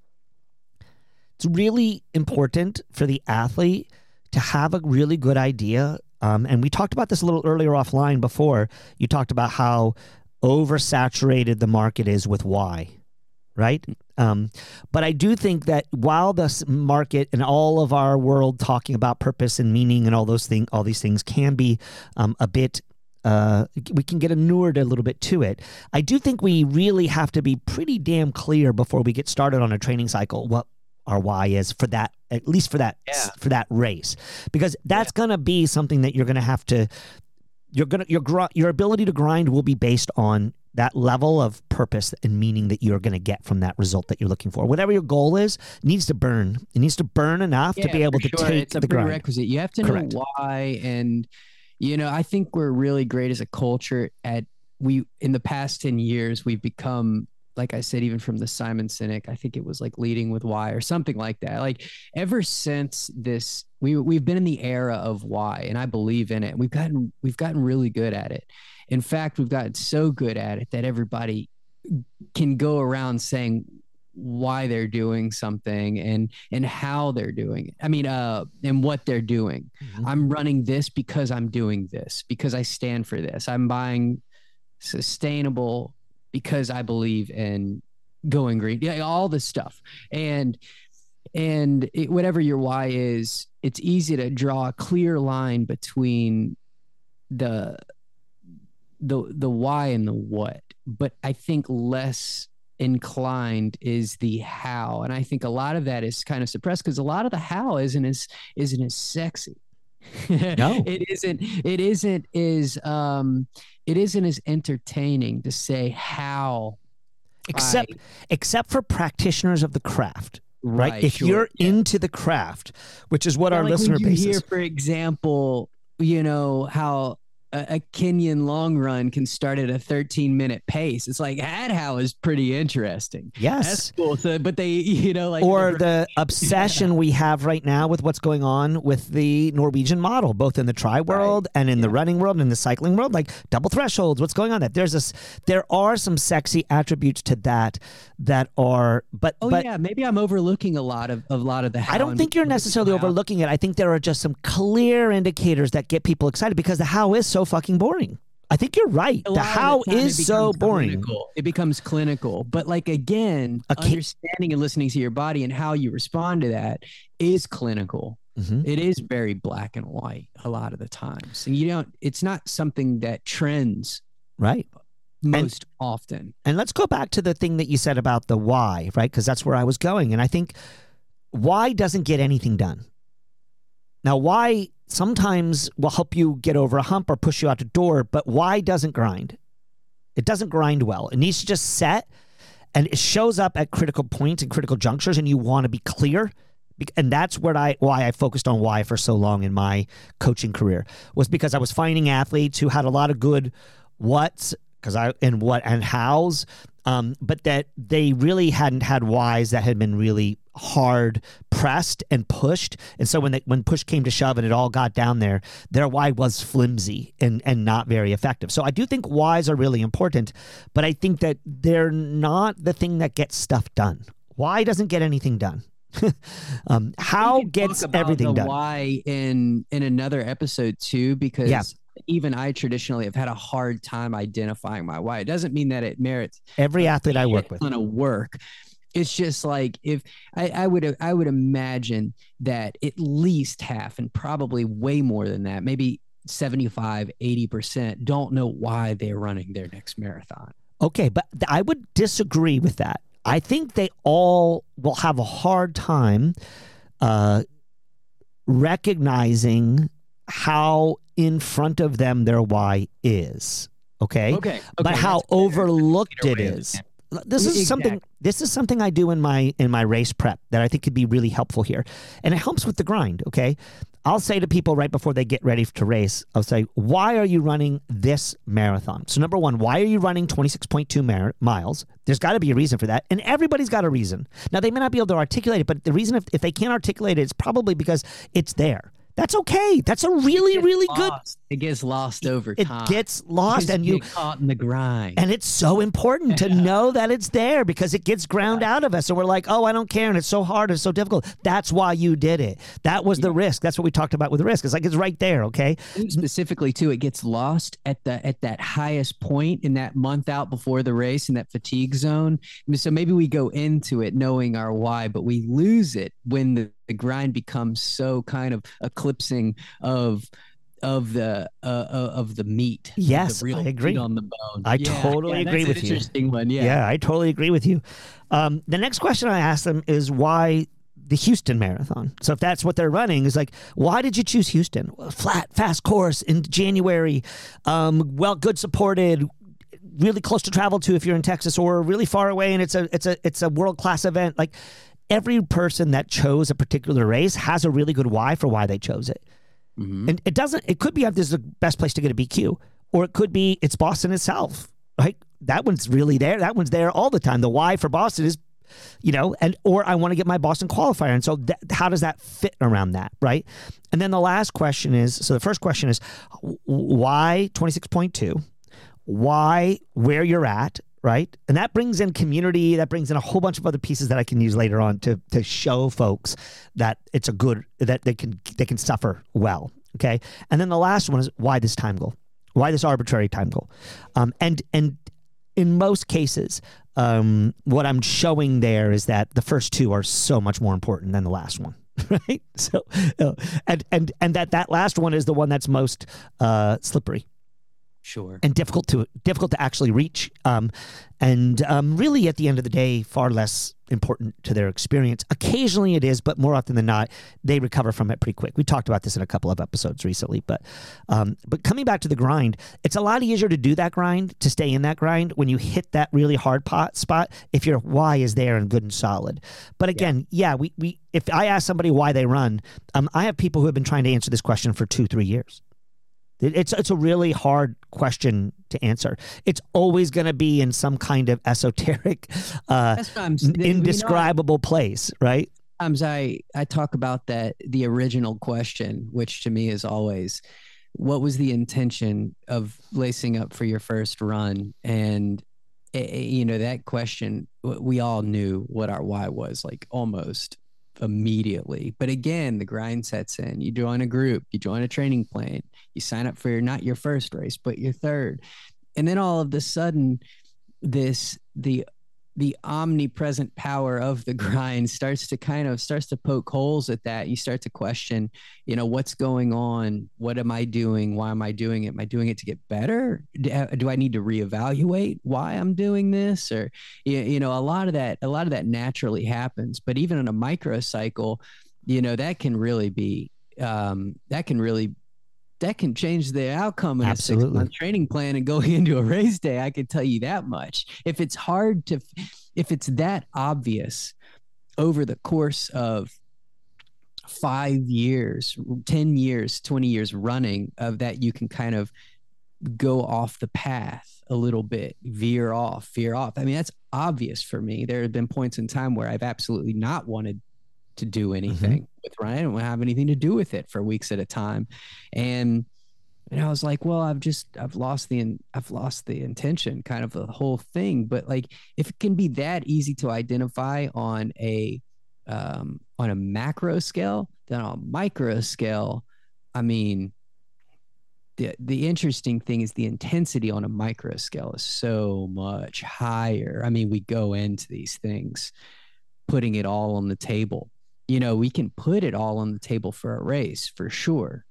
It's really important for the athlete to have a really good idea. Um, and we talked about this a little earlier offline before. You talked about how oversaturated the market is with why, right? Um, but I do think that while the market and all of our world talking about purpose and meaning and all those things, all these things can be um, a bit, uh, we can get inured a little bit to it. I do think we really have to be pretty damn clear before we get started on a training cycle what our why is for that, at least for that, yeah. for that race, because that's yeah. gonna be something that you're gonna have to, you're gonna your your ability to grind will be based on that level of purpose and meaning that you're going to get from that result that you're looking for. Whatever your goal is, needs to burn. It needs to burn enough yeah, to be able to sure. take it's a the prerequisite. Grind. You have to Correct. know why. And, you know, I think we're really great as a culture at we, in the past ten years, we've become, like I said, even from the Simon Sinek, I think it was like leading with why or something like that. Like ever since this, we we've been in the era of why, and I believe in it. We've gotten, we've gotten really good at it. In fact, we've gotten so good at it that everybody can go around saying why they're doing something and and how they're doing it. I mean, uh, and what they're doing. Mm-hmm. I'm running this because I'm doing this, because I stand for this. I'm buying sustainable because I believe in going green, yeah, all this stuff. And and it, whatever your why is, it's easy to draw a clear line between the the the why and the what, but I think less inclined is the how. And I think a lot of that is kind of suppressed because a lot of the how isn't as isn't as sexy. No. It isn't it isn't is um it isn't as entertaining to say how. Except I, except for practitioners of the craft. Right. right if sure, you're yeah. into the craft, which is what yeah, our like listener base is. Here, for example, you know, how a Kenyan long run can start at a thirteen minute pace. It's like, Adhow is pretty interesting. Yes. That's cool. So, but they, you know, like, or the obsession yeah. we have right now with what's going on with the Norwegian model, both in the tri world right. and in yeah. the running world and in the cycling world, like double thresholds, what's going on that there's this, there are some sexy attributes to that that are, but, oh but, yeah, maybe I'm overlooking a lot of, a lot of the, how I don't think you're necessarily overlooking it. I think there are just some clear indicators that get people excited because the how is so so fucking boring. I think you're right. The how is so boring. Clinical. It becomes clinical. But like, again, okay. understanding and listening to your body and how you respond to that is clinical. Mm-hmm. It is very black and white a lot of the times. And you don't, it's not something that trends. Right. Most and, often. And let's go back to the thing that you said about the why, right? Because that's where I was going. And I think why doesn't get anything done. Now, why sometimes will help you get over a hump or push you out the door, but why doesn't grind? It doesn't grind well. It needs to just set, and it shows up at critical points and critical junctures, and you want to be clear. And that's what I why I focused on why for so long in my coaching career, was because I was finding athletes who had a lot of good what's because I and what and how's, um, but that they really hadn't had whys that had been really hard pressed and pushed. And so when they, when push came to shove and it all got down there, their why was flimsy and, and not very effective. So I do think whys are really important, but I think that they're not the thing that gets stuff done. Why doesn't get anything done. um, how gets everything done. Why in, in another episode too, because yeah. even I traditionally have had a hard time identifying my why. It doesn't mean that it merits every athlete I work with. It's gonna work. It's just like if I, I would I would imagine that at least half and probably way more than that, maybe seventy-five, eighty percent don't know why they're running their next marathon. Okay, but I would disagree with that. I think they all will have a hard time uh, recognizing how in front of them their why is. Okay? Okay. okay but how overlooked it is. This is exactly. something. This is something I do in my in my race prep that I think could be really helpful here, and it helps with the grind. Okay, I'll say to people right before they get ready to race, I'll say, "Why are you running this marathon?" So number one, why are you running twenty-six point two mar- miles? There's got to be a reason for that, and everybody's got a reason. Now they may not be able to articulate it, but the reason if, if they can't articulate it, it's probably because it's there. That's okay. That's a really, really good. It gets lost over time. It gets lost, and you get caught in the grind. And it's so important yeah. to know that it's there because it gets ground yeah. out of us, and we're like, "Oh, I don't care," and it's so hard, it's so difficult. That's why you did it. That was yeah. the risk. That's what we talked about with the risk. It's like it's right there. Okay. Specifically, too, it gets lost at the at that highest point in that month out before the race in that fatigue zone. So maybe we go into it knowing our why, but we lose it when the The grind becomes so kind of eclipsing of of the uh, of the meat. Yes, the real I agree. Meat on the bone. I yeah, totally yeah, agree with you. Interesting one. Yeah. yeah, I totally agree with you. Um, the next question I asked them is why the Houston Marathon. So if that's what they're running, is like, why did you choose Houston? Well, flat, fast course in January. Um, well, good supported. Really close to travel to if you're in Texas, or really far away, and it's a it's a it's a world class event like. Every person that chose a particular race has a really good why for why they chose it. Mm-hmm. And it doesn't, it could be this is the best place to get a B Q, or it could be it's Boston itself. Right? That one's really there. That one's there all the time. The why for Boston is, you know, and or I want to get my Boston qualifier. And so that, how does that fit around that? Right? And then the last question is, so the first question is why twenty-six point two? Why where you're at? Right? And that brings in community, that brings in a whole bunch of other pieces that I can use later on to to show folks that it's a good, that they can they can suffer well, okay? And then the last one is why this time goal? Why this arbitrary time goal? Um, and and in most cases, um, what I'm showing there is that the first two are so much more important than the last one. Right? So, uh, and, and, and that, that last one is the one that's most uh, slippery. Sure. And difficult to difficult to actually reach, um, and um, really at the end of the day, far less important to their experience. Occasionally it is, but more often than not, they recover from it pretty quick. We talked about this in a couple of episodes recently, but um, but coming back to the grind, it's a lot easier to do that grind, to stay in that grind when you hit that really hard pot spot if your why is there and good and solid. But again, yeah, yeah we we if I ask somebody why they run, um, I have people who have been trying to answer this question for two, three years. It's it's a really hard question to answer. It's always going to be in some kind of esoteric, uh, indescribable you know, place, right? Sometimes I, I talk about that, the original question, which to me is always, what was the intention of lacing up for your first run? And, it, you know, that question, we all knew what our why was, like almost immediately. But again, the grind sets in. You join a group, you join a training plan, you sign up for your, not your first race, but your third. And then all of a sudden, this, the, the omnipresent power of the grind starts to kind of starts to poke holes at that. You start to question, you know, what's going on? What am I doing? Why am I doing it? Am I doing it to get better? Do I need to reevaluate why I'm doing this? Or, you know, a lot of that, a lot of that naturally happens, but even in a micro cycle, you know, that can really be, um, that can really that can change the outcome in Absolutely. a six-month training plan and going into a race day. I can tell you that much. If it's hard to, if it's that obvious over the course of five years, ten years, twenty years running of that, you can kind of go off the path a little bit, veer off, veer off. I mean, that's obvious for me. There have been points in time where I've absolutely not wanted to do anything mm-hmm. with Ryan. I don't have anything to do with it for weeks at a time. And, and I was like, well, I've just, I've lost the, I've lost the intention kind of the whole thing. But like, if it can be that easy to identify on a, um, on a macro scale, then on a micro scale, I mean, the, the interesting thing is the intensity on a micro scale is so much higher. I mean, we go into these things, putting it all on the table. You know, we can put it all on the table for a race for sure.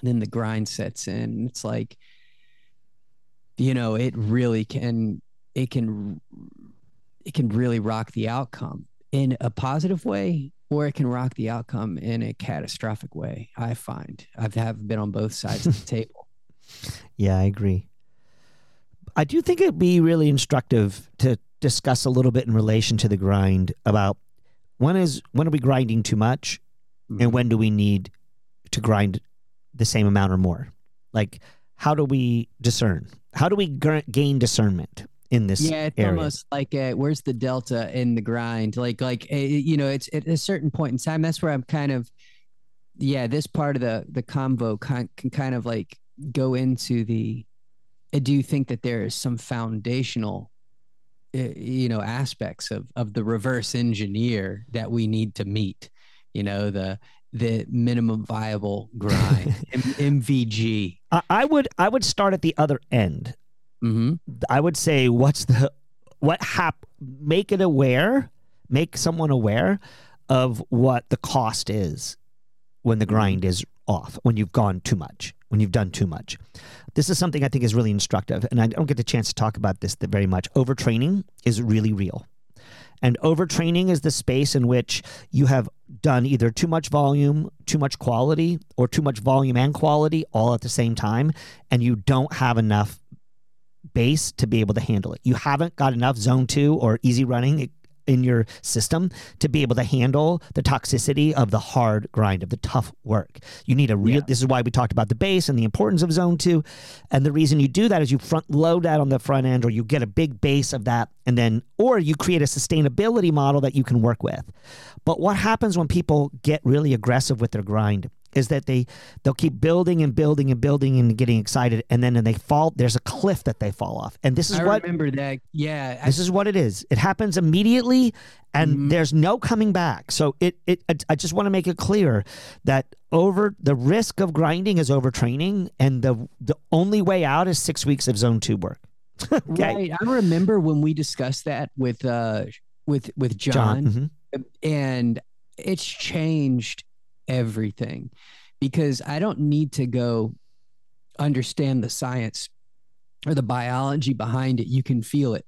And then the grind sets in. It's like, you know, it really can, it can, it can really rock the outcome in a positive way, or it can rock the outcome in a catastrophic way. I find I've have been on both sides of the table. Yeah, I agree. I do think it'd be really instructive to discuss a little bit in relation to the grind about, When is when are we grinding too much, and when do we need to grind the same amount or more? Like, how do we discern? How do we g- gain discernment in this area? Yeah, it's area? almost like a, where's the delta in the grind? Like, like a, you know, it's at a certain point in time. That's where I'm kind of, yeah, this part of the the convo can, can kind of like go into the. Do you think that there is some foundational, you know, aspects of, of the reverse engineer that we need to meet, you know, the, the minimum viable grind, M- MVG. I would, I would start at the other end. Mm-hmm. I would say, what's the, what hap, make it aware, make someone aware of what the cost is when the grind is off, when you've gone too much, when you've done too much. This is something I think is really instructive, and I don't get the chance to talk about this very much. Overtraining is really real. And overtraining is the space in which you have done either too much volume, too much quality, or too much volume and quality all at the same time, and you don't have enough base to be able to handle it. You haven't got enough zone two or easy running in your system to be able to handle the toxicity of the hard grind, of the tough work. You need a real, yeah. This is why we talked about the base and the importance of zone two. And the reason you do that is you front load that on the front end, or you get a big base of that. And then, or you create a sustainability model that you can work with. But what happens when people get really aggressive with their grind is that they, they'll keep building and building and building and getting excited. And then and they fall, there's a cliff that they fall off. And this is I what, remember that. Yeah. I, this is what it is. It happens immediately, and mm-hmm. there's no coming back. So it, it, I just want to make it clear that over the risk of grinding is overtraining. And the, the only way out is six weeks of zone two work. Okay. Right. I remember when we discussed that with, uh, with, with John, John. Mm-hmm. and it's changed everything, because I don't need to go understand the science or the biology behind it. You can feel it.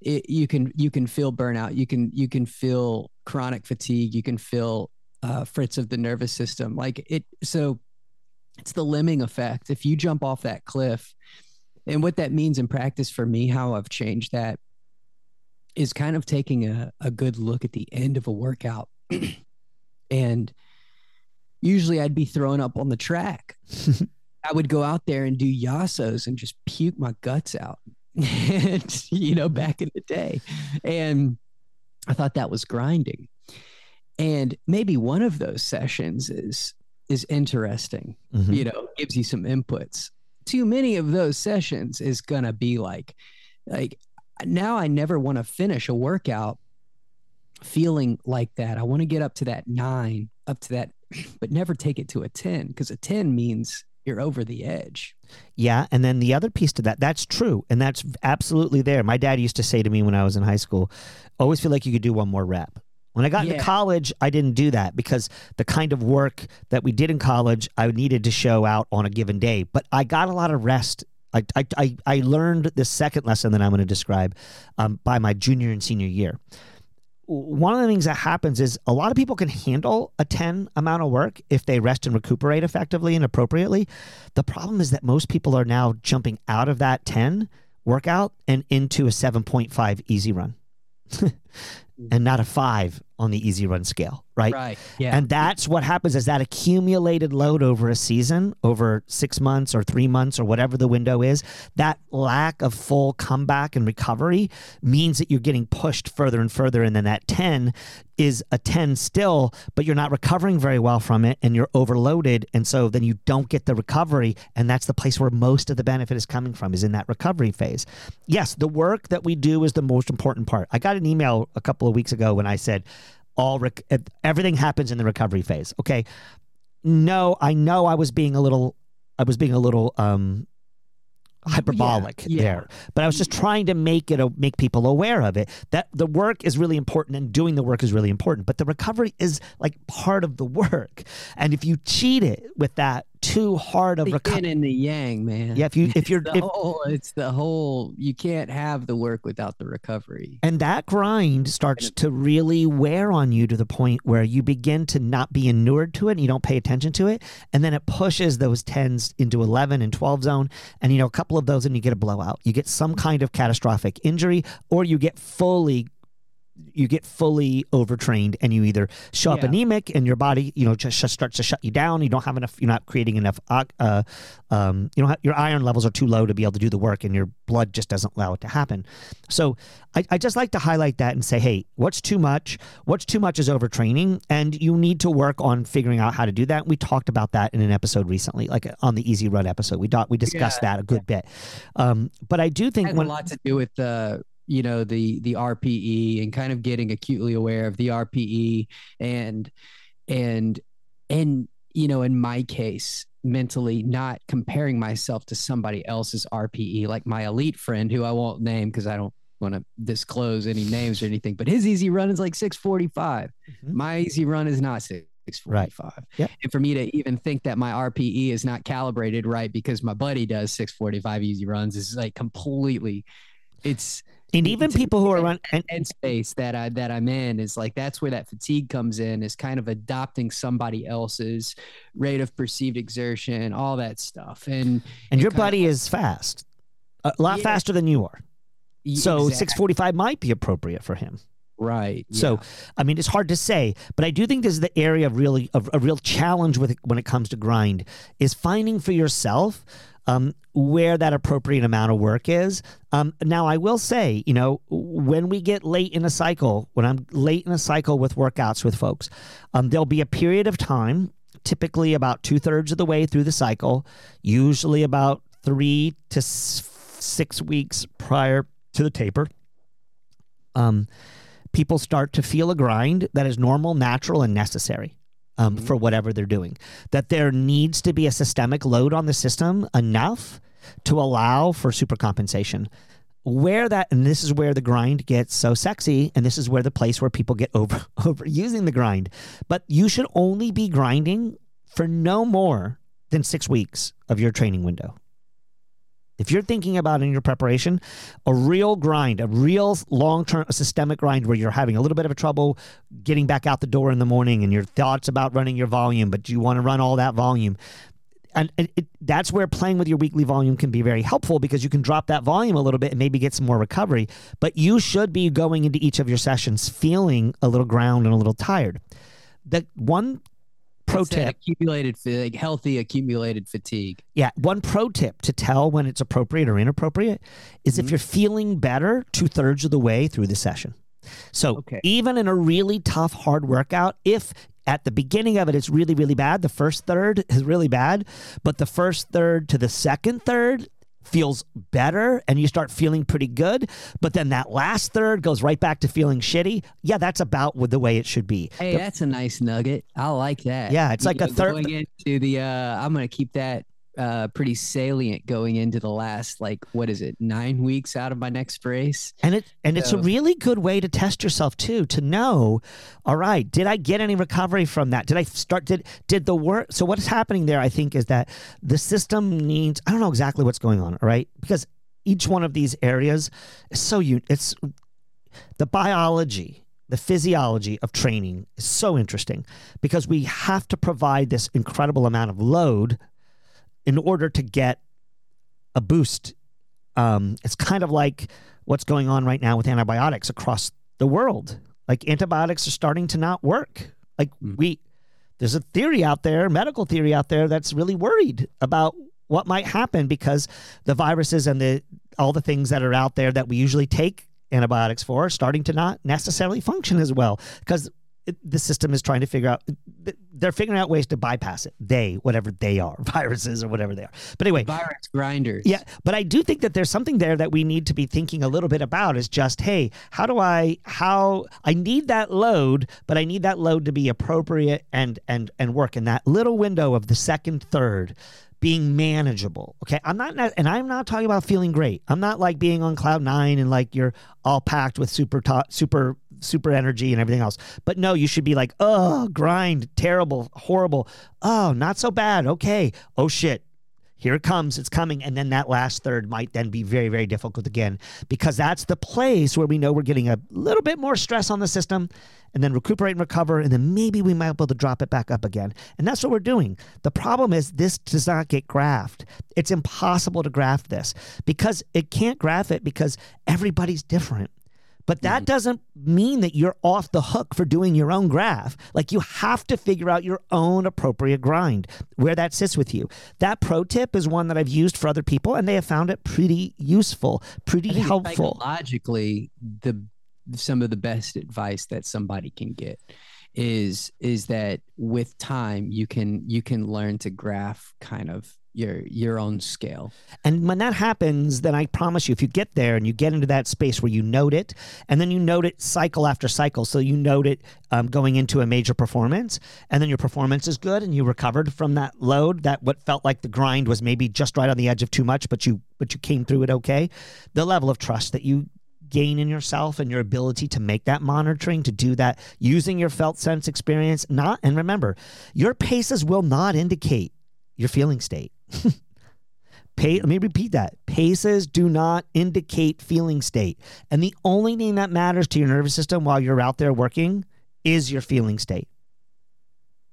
It you can, you can feel burnout. You can, you can feel chronic fatigue. You can feel uh, frits of the nervous system. Like it. So it's the lemming effect. If you jump off that cliff, and what that means in practice for me, how I've changed that is kind of taking a, a good look at the end of a workout. And usually I'd be thrown up on the track I would go out there and do yasos and just puke my guts out, and, you know, back in the day. And I thought that was grinding. And maybe one of those sessions is, is interesting, mm-hmm. you know, gives you some inputs. Too many of those sessions is going to be like, like now I never want to finish a workout feeling like that. I want to get up to that nine, up to that, but never take it to a ten, because a ten means you're over the edge. Yeah. And then the other piece to that, that's true. And that's absolutely there. My dad used to say to me when I was in high school, always feel like you could do one more rep. When I got yeah. into college, I didn't do that because the kind of work that we did in college, I needed to show out on a given day. But I got a lot of rest. I I I, I learned this second lesson that I'm going to describe um, by my junior and senior year. One of the things that happens is a lot of people can handle a ten amount of work if they rest and recuperate effectively and appropriately. The problem is that most people are now jumping out of that ten workout and into a seven point five easy run. And not a five on the easy run scale, right? Right. Yeah. And that's what happens is that accumulated load over a season, over six months or three months or whatever the window is, that lack of full comeback and recovery means that you're getting pushed further and further. And then that ten is a ten still, but you're not recovering very well from it and you're overloaded. And so then you don't get the recovery. And that's the place where most of the benefit is coming from, is in that recovery phase. Yes, the work that we do is the most important part. I got an email a couple of weeks ago when I said all rec- everything happens in the recovery phase. Okay, no, I know I was being a little, I was being a little um, hyperbolic yeah, yeah. there, but I was just trying to make it a, make people aware of it, that the work is really important and doing the work is really important, but the recovery is like part of the work. And if you cheat it with that too hard of recovery, the yin and the yang, man. Yeah, if you if you're it's the, if, whole, it's the whole. You can't have the work without the recovery, and that grind starts to really wear on you to the point where you begin to not be inured to it, and you don't pay attention to it, and then it pushes those tens into eleven and twelve zone, and you know a couple of those, and you get a blowout. You get some kind of catastrophic injury, or you get fully. you get fully overtrained and you either show up yeah. anemic and your body, you know, just, just starts to shut you down. You don't have enough, you're not creating enough, uh, um, you know, your iron levels are too low to be able to do the work and your blood just doesn't allow it to happen. So I, I just like to highlight that and say, hey, what's too much? What's too much is overtraining, and you need to work on figuring out how to do that. We talked about that in an episode recently, like on the Easy Run episode, we do, we discussed yeah, that a good yeah. bit. Um, but I do think it had when, a lot to do with the, uh... you know, the, the R P E and kind of getting acutely aware of the R P E and, and, and, you know, in my case, mentally not comparing myself to somebody else's R P E, like my elite friend who I won't name because I don't want to disclose any names or anything, but his easy run is like six forty-five. Mm-hmm. My easy run is not six forty-five. Right. Yep. And for me to even think that my R P E is not calibrated right because my buddy does six forty-five easy runs is like completely, it's, And even people who are running and space that I, that I'm in is like, that's where that fatigue comes in, is kind of adopting somebody else's rate of perceived exertion, all that stuff. And, and your buddy is fast, a lot yeah. faster than you are. So exactly. six forty-five might be appropriate for him. Right. Yeah. So, I mean, it's hard to say, but I do think this is the area of really of a real challenge with it, when it comes to grind, is finding for yourself um, where that appropriate amount of work is. Um, now, I will say, you know, when we get late in a cycle, when I'm late in a cycle with workouts with folks, um, there'll be a period of time, typically about two thirds of the way through the cycle, usually about three to s- six weeks prior to the taper. Um. People start to feel a grind that is normal, natural, and necessary um, mm-hmm. for whatever they're doing. That there needs to be a systemic load on the system enough to allow for supercompensation. Where that, and this is where the grind gets so sexy, and this is where the place where people get over overusing the grind. But you should only be grinding for no more than six weeks of your training window. If you're thinking about in your preparation, a real grind, a real long-term, a systemic grind where you're having a little bit of a trouble getting back out the door in the morning and your thoughts about running your volume, but you want to run all that volume. And, and it, that's where playing with your weekly volume can be very helpful, because you can drop that volume a little bit and maybe get some more recovery. But you should be going into each of your sessions feeling a little ground and a little tired. The one pro tip. Accumulated, like healthy accumulated fatigue. Yeah. One pro tip to tell when it's appropriate or inappropriate is mm-hmm. if you're feeling better two thirds of the way through the session. So okay. even in a really tough, hard workout, if at the beginning of it, it's really, really bad, the first third is really bad, but the first third to the second third feels better and you start feeling pretty good, but then that last third goes right back to feeling shitty. Yeah, that's about the way it should be. Hey, the, that's a nice nugget. I like that. Yeah, it's you like know, a third. Going into the, uh, I'm going to keep that uh, pretty salient going into the last, like, what is it, nine weeks out of my next race. And it and so. It's a really good way to test yourself too, to know, all right, did I get any recovery from that? Did I start, did, did the work, so what's happening there, I think, is that the system needs, I don't know exactly what's going on, all right? Because each one of these areas is so, it's the biology, the physiology of training is so interesting because we have to provide this incredible amount of load in order to get a boost. Um, it's kind of like what's going on right now with antibiotics across the world. Like antibiotics are starting to not work. Like we, there's a theory out there, medical theory out there that's really worried about what might happen because the viruses and the all the things that are out there that we usually take antibiotics for are starting to not necessarily function as well because the system is trying to figure out, they're figuring out ways to bypass it. They, whatever they are, viruses or whatever they are. But anyway. Virus grinders. Yeah. But I do think that there's something there that we need to be thinking a little bit about is just, hey, how do I, how, I need that load, but I need that load to be appropriate and, and, and work in that little window of the second, third being manageable. Okay. I'm not, and I'm not talking about feeling great. I'm not like being on cloud nine and like you're all packed with super, to- super, super energy and everything else. But no, you should be like, oh, grind, terrible, horrible. Oh, not so bad. Okay. Oh, shit. Here it comes. It's coming. And then that last third might then be very, very difficult again because that's the place where we know we're getting a little bit more stress on the system and then recuperate and recover. And then maybe we might be able to drop it back up again. And that's what we're doing. The problem is this does not get graphed. It's impossible to graph this because it can't graph it because everybody's different. But that doesn't mean that you're off the hook for doing your own graph. Like you have to figure out your own appropriate grind, where that sits with you. That pro tip is one that I've used for other people, and they have found it pretty useful, pretty I think helpful. Psychologically, the some of the best advice that somebody can get is is that with time you can you can learn to graph kind of your your own scale. And when that happens, then I promise you, if you get there and you get into that space where you note it, and then you note it cycle after cycle, so you note it um, going into a major performance, and then your performance is good and you recovered from that load, that what felt like the grind was maybe just right on the edge of too much, but you but you came through it okay. The level of trust that you gain in yourself and your ability to make that monitoring, to do that using your felt sense experience, not, and remember, your paces will not indicate your feeling state. Pace, let me repeat that. Paces do not indicate feeling state. And the only thing that matters to your nervous system while you're out there working is your feeling state.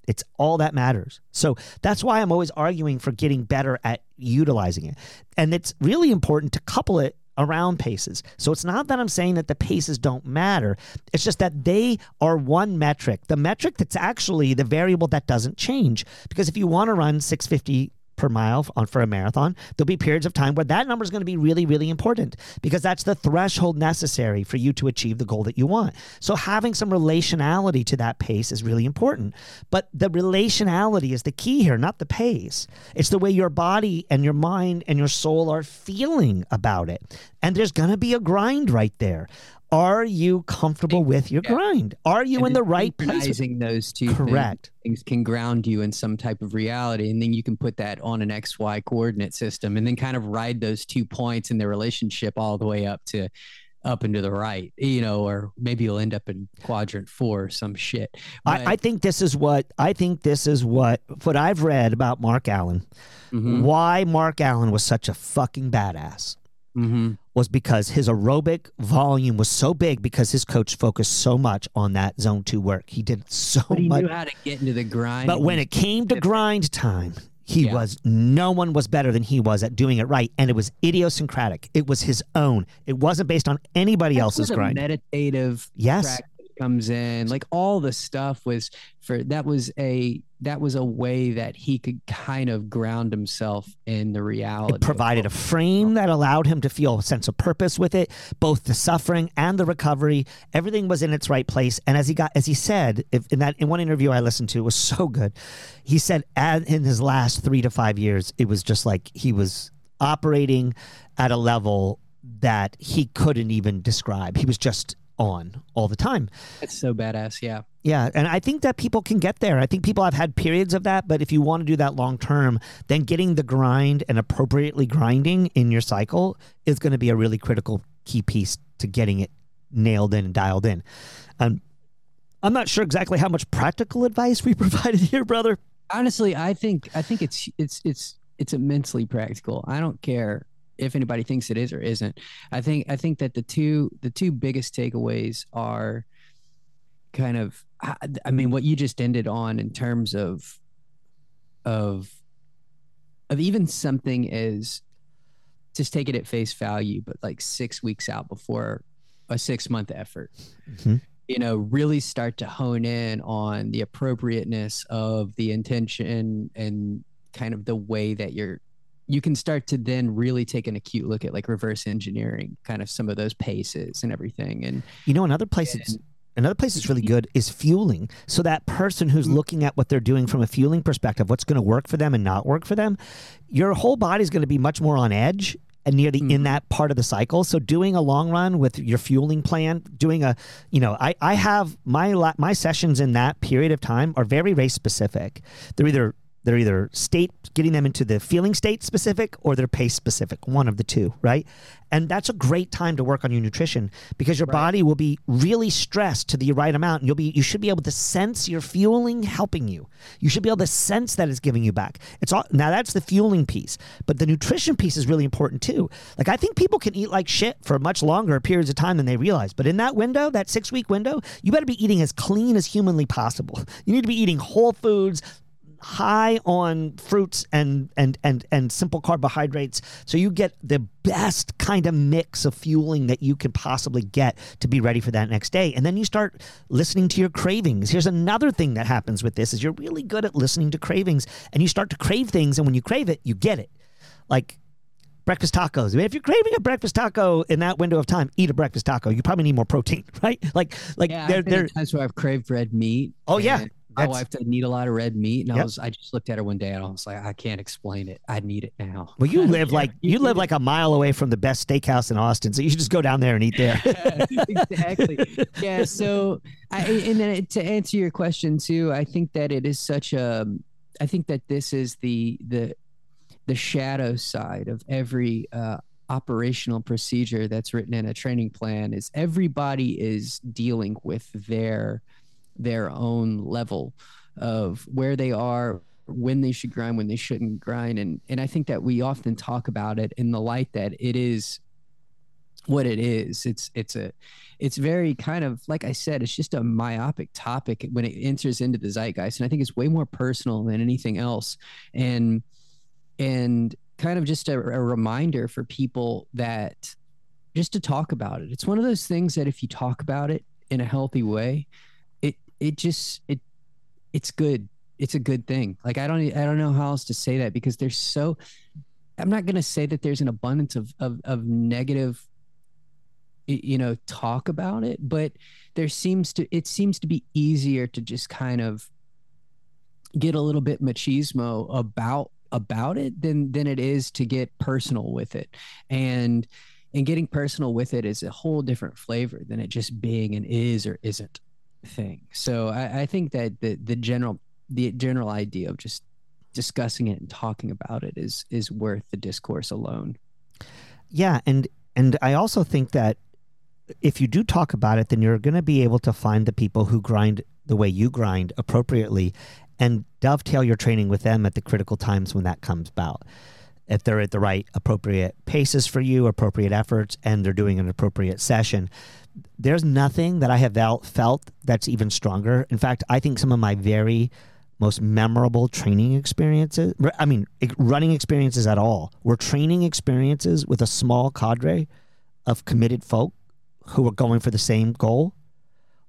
It's all that matters. So that's why I'm always arguing for getting better at utilizing it. And it's really important to couple it around paces. So it's not that I'm saying that the paces don't matter. It's just that they are one metric, the metric that's actually the variable that doesn't change. Because if you want to run six fifty per mile on for a marathon, there'll be periods of time where that number is going to be really, really important because that's the threshold necessary for you to achieve the goal that you want. So having some relationality to that pace is really important. But the relationality is the key here, not the pace. It's the way your body and your mind and your soul are feeling about it. And there's going to be a grind right there. Are you comfortable with your yeah. grind? Are you and in the right place? Synchronizing those two Correct. Things, things can ground you in some type of reality, and then you can put that on an X Y coordinate system, and then kind of ride those two points in their relationship all the way up to up and to the right, you know, or maybe you'll end up in quadrant four or some shit. But- I, I think this is what I think this is what what I've read about Mark Allen. Mm-hmm. Why Mark Allen was such a fucking badass. Mm-hmm. Was because his aerobic volume was so big because his coach focused so much on that zone two work. He did so much. He knew how to get into the grind. But when it came to grind time, he yeah. was, no one was better than he was at doing it right. And it was idiosyncratic. It was his own. It wasn't based on anybody That's else's grind. Meditative yes. practice comes in, like all the stuff was for, that was a, that was a way that he could kind of ground himself in the reality. It provided a frame that allowed him to feel a sense of purpose with it, both the suffering and the recovery. Everything was in its right place. And as he got, as he said, if, in that in one interview I listened to, it was so good. He said, as in his last three to five years, it was just like he was operating at a level that he couldn't even describe. He was just on all the time. It's so badass. Yeah. Yeah. And I think that people can get there. I think people have had periods of that, but if you want to do that long term, then getting the grind and appropriately grinding in your cycle is going to be a really critical key piece to getting it nailed in and dialed in. Um, I'm not sure exactly how much practical advice we provided here, brother. Honestly, I think, I think it's, it's, it's, it's immensely practical. I don't care if anybody thinks it is or isn't. I think I think that the two the two biggest takeaways are kind of, I mean, what you just ended on in terms of of of even something is just take it at face value, but like six weeks out before a six month effort, mm-hmm. you know, really start to hone in on the appropriateness of the intention and kind of the way that you're, you can start to then really take an acute look at like reverse engineering, kind of some of those paces and everything. And you know, another place, and, it's, another place that's really good is fueling. So that person who's looking at what they're doing from a fueling perspective, what's going to work for them and not work for them, your whole body is going to be much more on edge and nearly mm-hmm. in that part of the cycle. So doing a long run with your fueling plan, doing a, you know, I, I have my, my sessions in that period of time are very race specific. They're either They're either state, getting them into the feeling state specific or their pace specific, one of the two, right? And that's a great time to work on your nutrition because your right. body will be really stressed to the right amount. And you'll be, you should be able to sense your fueling helping you. You should be able to sense that it's giving you back. It's all, now that's the fueling piece, but the nutrition piece is really important too. Like I think people can eat like shit for much longer periods of time than they realize. But in that window, that six week window, you better be eating as clean as humanly possible. You need to be eating whole foods, high on fruits and, and, and, and simple carbohydrates. So you get the best kind of mix of fueling that you can possibly get to be ready for that next day. And then you start listening to your cravings. Here's another thing that happens with this is you're really good at listening to cravings and you start to crave things. And when you crave it, you get it. Like breakfast tacos. I mean, if you're craving a breakfast taco in that window of time, eat a breakfast taco. You probably need more protein, right? Like, like yeah, there, there times where I've craved red meat. Oh and- yeah. My That's, wife doesn't need a lot of red meat, and yep. I was—I just looked at her one day, and I was like, "I can't explain it. I need it now." Well, you live like you live like a mile away from the best steakhouse in Austin, so you should just go down there and eat there. Exactly. Yeah. So, I, and then to answer your question too, I think that it is such a. I think that this is the the the shadow side of every uh, operational procedure that's written in a training plan. Is everybody is dealing with their. their own level of where they are, when they should grind, when they shouldn't grind. And and I think that we often talk about it in the light that it is what it is. It's it's a it's very kind of, like I said, it's just a myopic topic when it enters into the zeitgeist. And I think it's way more personal than anything else. And and kind of just a, a reminder for people that just to talk about it. It's one of those things that if you talk about it in a healthy way, it just, it, it's good. It's a good thing. Like, I don't, I don't know how else to say that because there's so, I'm not going to say that there's an abundance of, of, of negative, you know, talk about it, but there seems to, it seems to be easier to just kind of get a little bit machismo about, about it than, than it is to get personal with it. And, and getting personal with it is a whole different flavor than it just being an is or isn't thing. So I, I think that the the general the general idea of just discussing it and talking about it is is worth the discourse alone. Yeah, and and I also think that if you do talk about it, then you're going to be able to find the people who grind the way you grind appropriately, and dovetail your training with them at the critical times when that comes about. If they're at the right appropriate paces for you, appropriate efforts, and they're doing an appropriate session. There's nothing that I have felt that's even stronger. In fact, I think some of my very most memorable training experiences, I mean, running experiences at all, were training experiences with a small cadre of committed folk who were going for the same goal.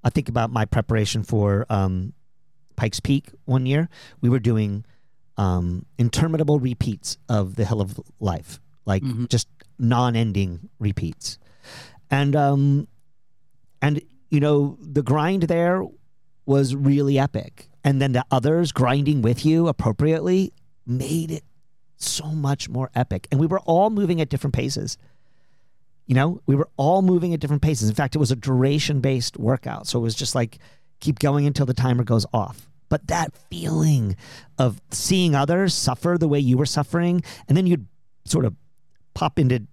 I think about my preparation for um, Pike's Peak one year. We were doing um, interminable repeats of the Hill of Life, like mm-hmm. just non-ending repeats. And, um, and you know, the grind there was really epic. And then the others grinding with you appropriately made it so much more epic. And we were all moving at different paces. You know, we were all moving at different paces. In fact, it was a duration-based workout. So it was just like, keep going until the timer goes off. But that feeling of seeing others suffer the way you were suffering, and then you'd sort of pop into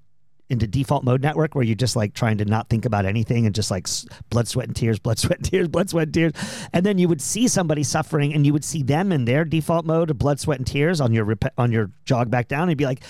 into default mode network where you're just like trying to not think about anything and just like blood, sweat, and tears, blood, sweat, and tears, blood, sweat, and tears. And then you would see somebody suffering and you would see them in their default mode of blood, sweat, and tears on your rep- on your jog back down, and you'd be like,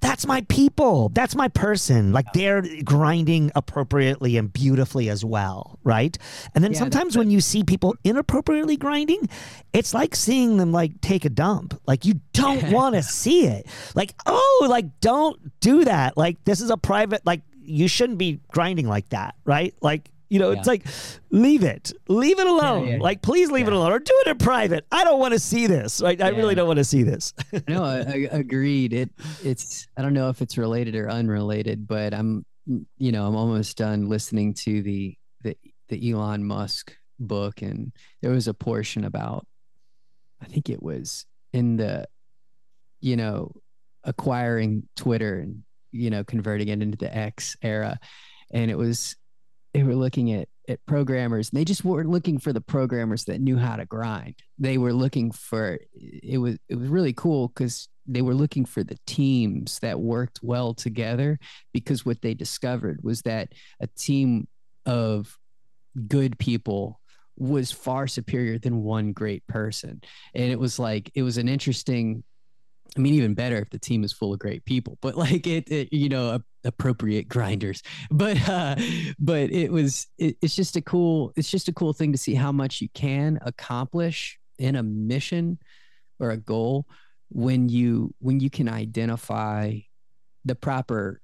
that's my people. That's my person. Like they're grinding appropriately and beautifully as well, right? And then yeah, sometimes when you see people inappropriately grinding, it's like seeing them like take a dump. Like you don't want to see it. Like, oh, like don't do that. Like this is a private, like you shouldn't be grinding like that, right? Like, you know, yeah. it's like, leave it. Leave it alone. Yeah, yeah, yeah. Like, please leave yeah. it alone or do it in private. I don't want to see this. Right? I yeah. really don't want to see this. No, I, I agreed. It, it's, I don't know if it's related or unrelated, but I'm, you know, I'm almost done listening to the, the, the Elon Musk book. And there was a portion about, I think it was in the, you know, acquiring Twitter and, you know, converting it into the X era. And it was, they were looking at, at programmers, and they just weren't looking for the programmers that knew how to grind. They were looking for, it was, it was really cool because they were looking for the teams that worked well together, because what they discovered was that a team of good people was far superior than one great person. And it was like, it was an interesting, I mean, even better if the team is full of great people, but like it, it you know, a, appropriate grinders, but, uh, but it was, it, it's just a cool, it's just a cool thing to see how much you can accomplish in a mission or a goal when you, when you can identify the proper,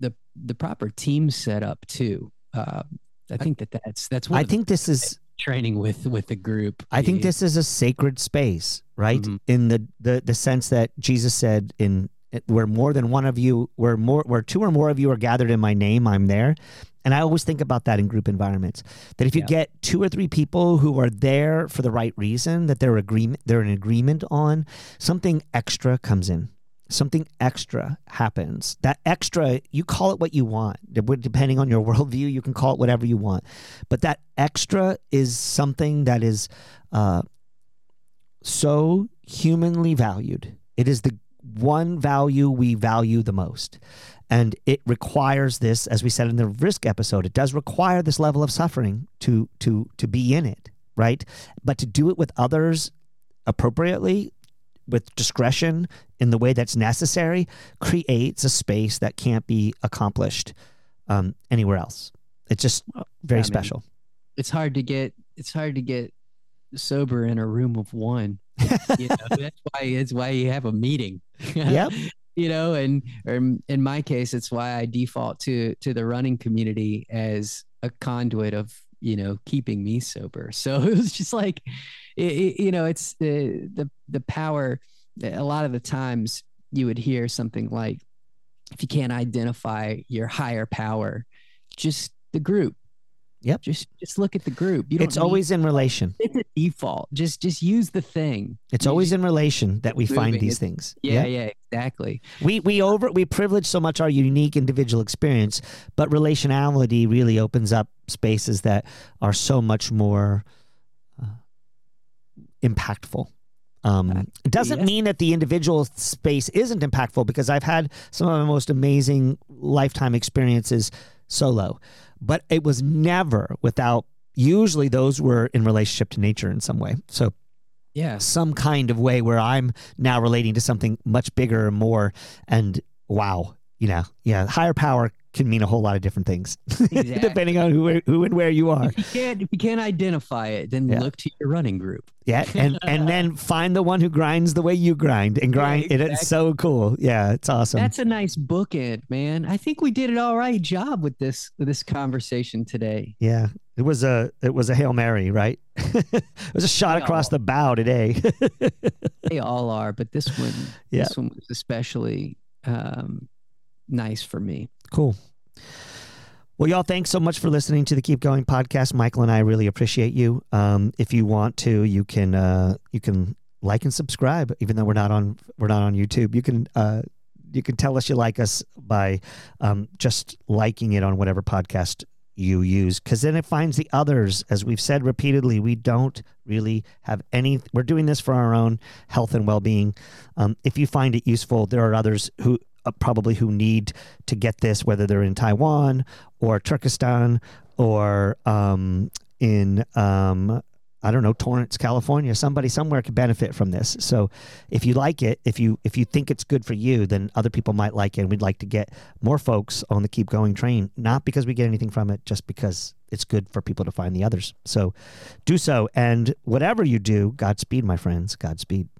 the, the proper team setup too. Uh, I think that that's, that's what I think this is. Training with with the group. I think this is a sacred space, right? Mm-hmm. In the, the the sense that Jesus said, "In where more than one of you, where more where two or more of you are gathered in my name, I'm there." And I always think about that in group environments. That if you yeah. get two or three people who are there for the right reason, that they're agreement, they're in agreement on something, extra comes in. Something extra happens. That extra, you call it what you want. Depending on your worldview, you can call it whatever you want. But that extra is something that is uh, so humanly valued. It is the one value we value the most. And it requires this, as we said in the risk episode, it does require this level of suffering to to to be in it, right? But to do it with others appropriately, with discretion, in the way that's necessary, creates a space that can't be accomplished um, anywhere else. It's just very I mean, special. It's hard to get. It's hard to get sober in a room of one. You know, that's why. It's why you have a meeting. Yep. You know, and or in my case, it's why I default to to the running community as a conduit of, you know, keeping me sober. So it was just like, it, it, you know, it's the, the, the power. A lot of the times you would hear something like, if you can't identify your higher power, just the group. Yep. Just, just look at the group. You don't it's need, always in relation. It's a default. Just, just use the thing. It's you always just, in relation that we moving. find these it's, things. Yeah, yeah, yeah, exactly. We, we over, we privilege so much our unique individual experience, but relationality really opens up spaces that are so much more uh, impactful. Um, it doesn't yes. mean that the individual space isn't impactful, because I've had some of my most amazing lifetime experiences solo. But it was never without, usually those were in relationship to nature in some way. So yeah, some kind of way where I'm now relating to something much bigger or more, and wow, you know, yeah, higher power can mean a whole lot of different things, exactly. depending on who who and where you are. If you can't, if you can't identify it, then yeah. look to your running group. Yeah, and, and then find the one who grinds the way you grind and grind. Yeah, exactly. It's so cool. Yeah, it's awesome. That's a nice bookend, man. I think we did an all right job with this, with this conversation today. Yeah, It was a it was a Hail Mary, right? It was a shot they across all, the bow today. They all are, but this one, yeah. this one was especially um, nice for me. Cool. Well, y'all, thanks so much for listening to the Keep Going Podcast. Michael and I really appreciate you. Um, if you want to, you can uh, you can like and subscribe. Even though we're not on we're not on YouTube, you can. Uh, You can tell us you like us by um, just liking it on whatever podcast you use, because then it finds the others. As we've said repeatedly, we don't really have any, we're doing this for our own health and well-being. Um, if you find it useful, there are others who uh, probably who need to get this, whether they're in Taiwan or Turkestan or um, in... Um, I don't know, Torrance, California, somebody somewhere could benefit from this. So if you like it, if you if you think it's good for you, then other people might like it. And we'd like to get more folks on the Keep Going train, not because we get anything from it, just because it's good for people to find the others. So do so. And whatever you do, Godspeed, my friends, Godspeed.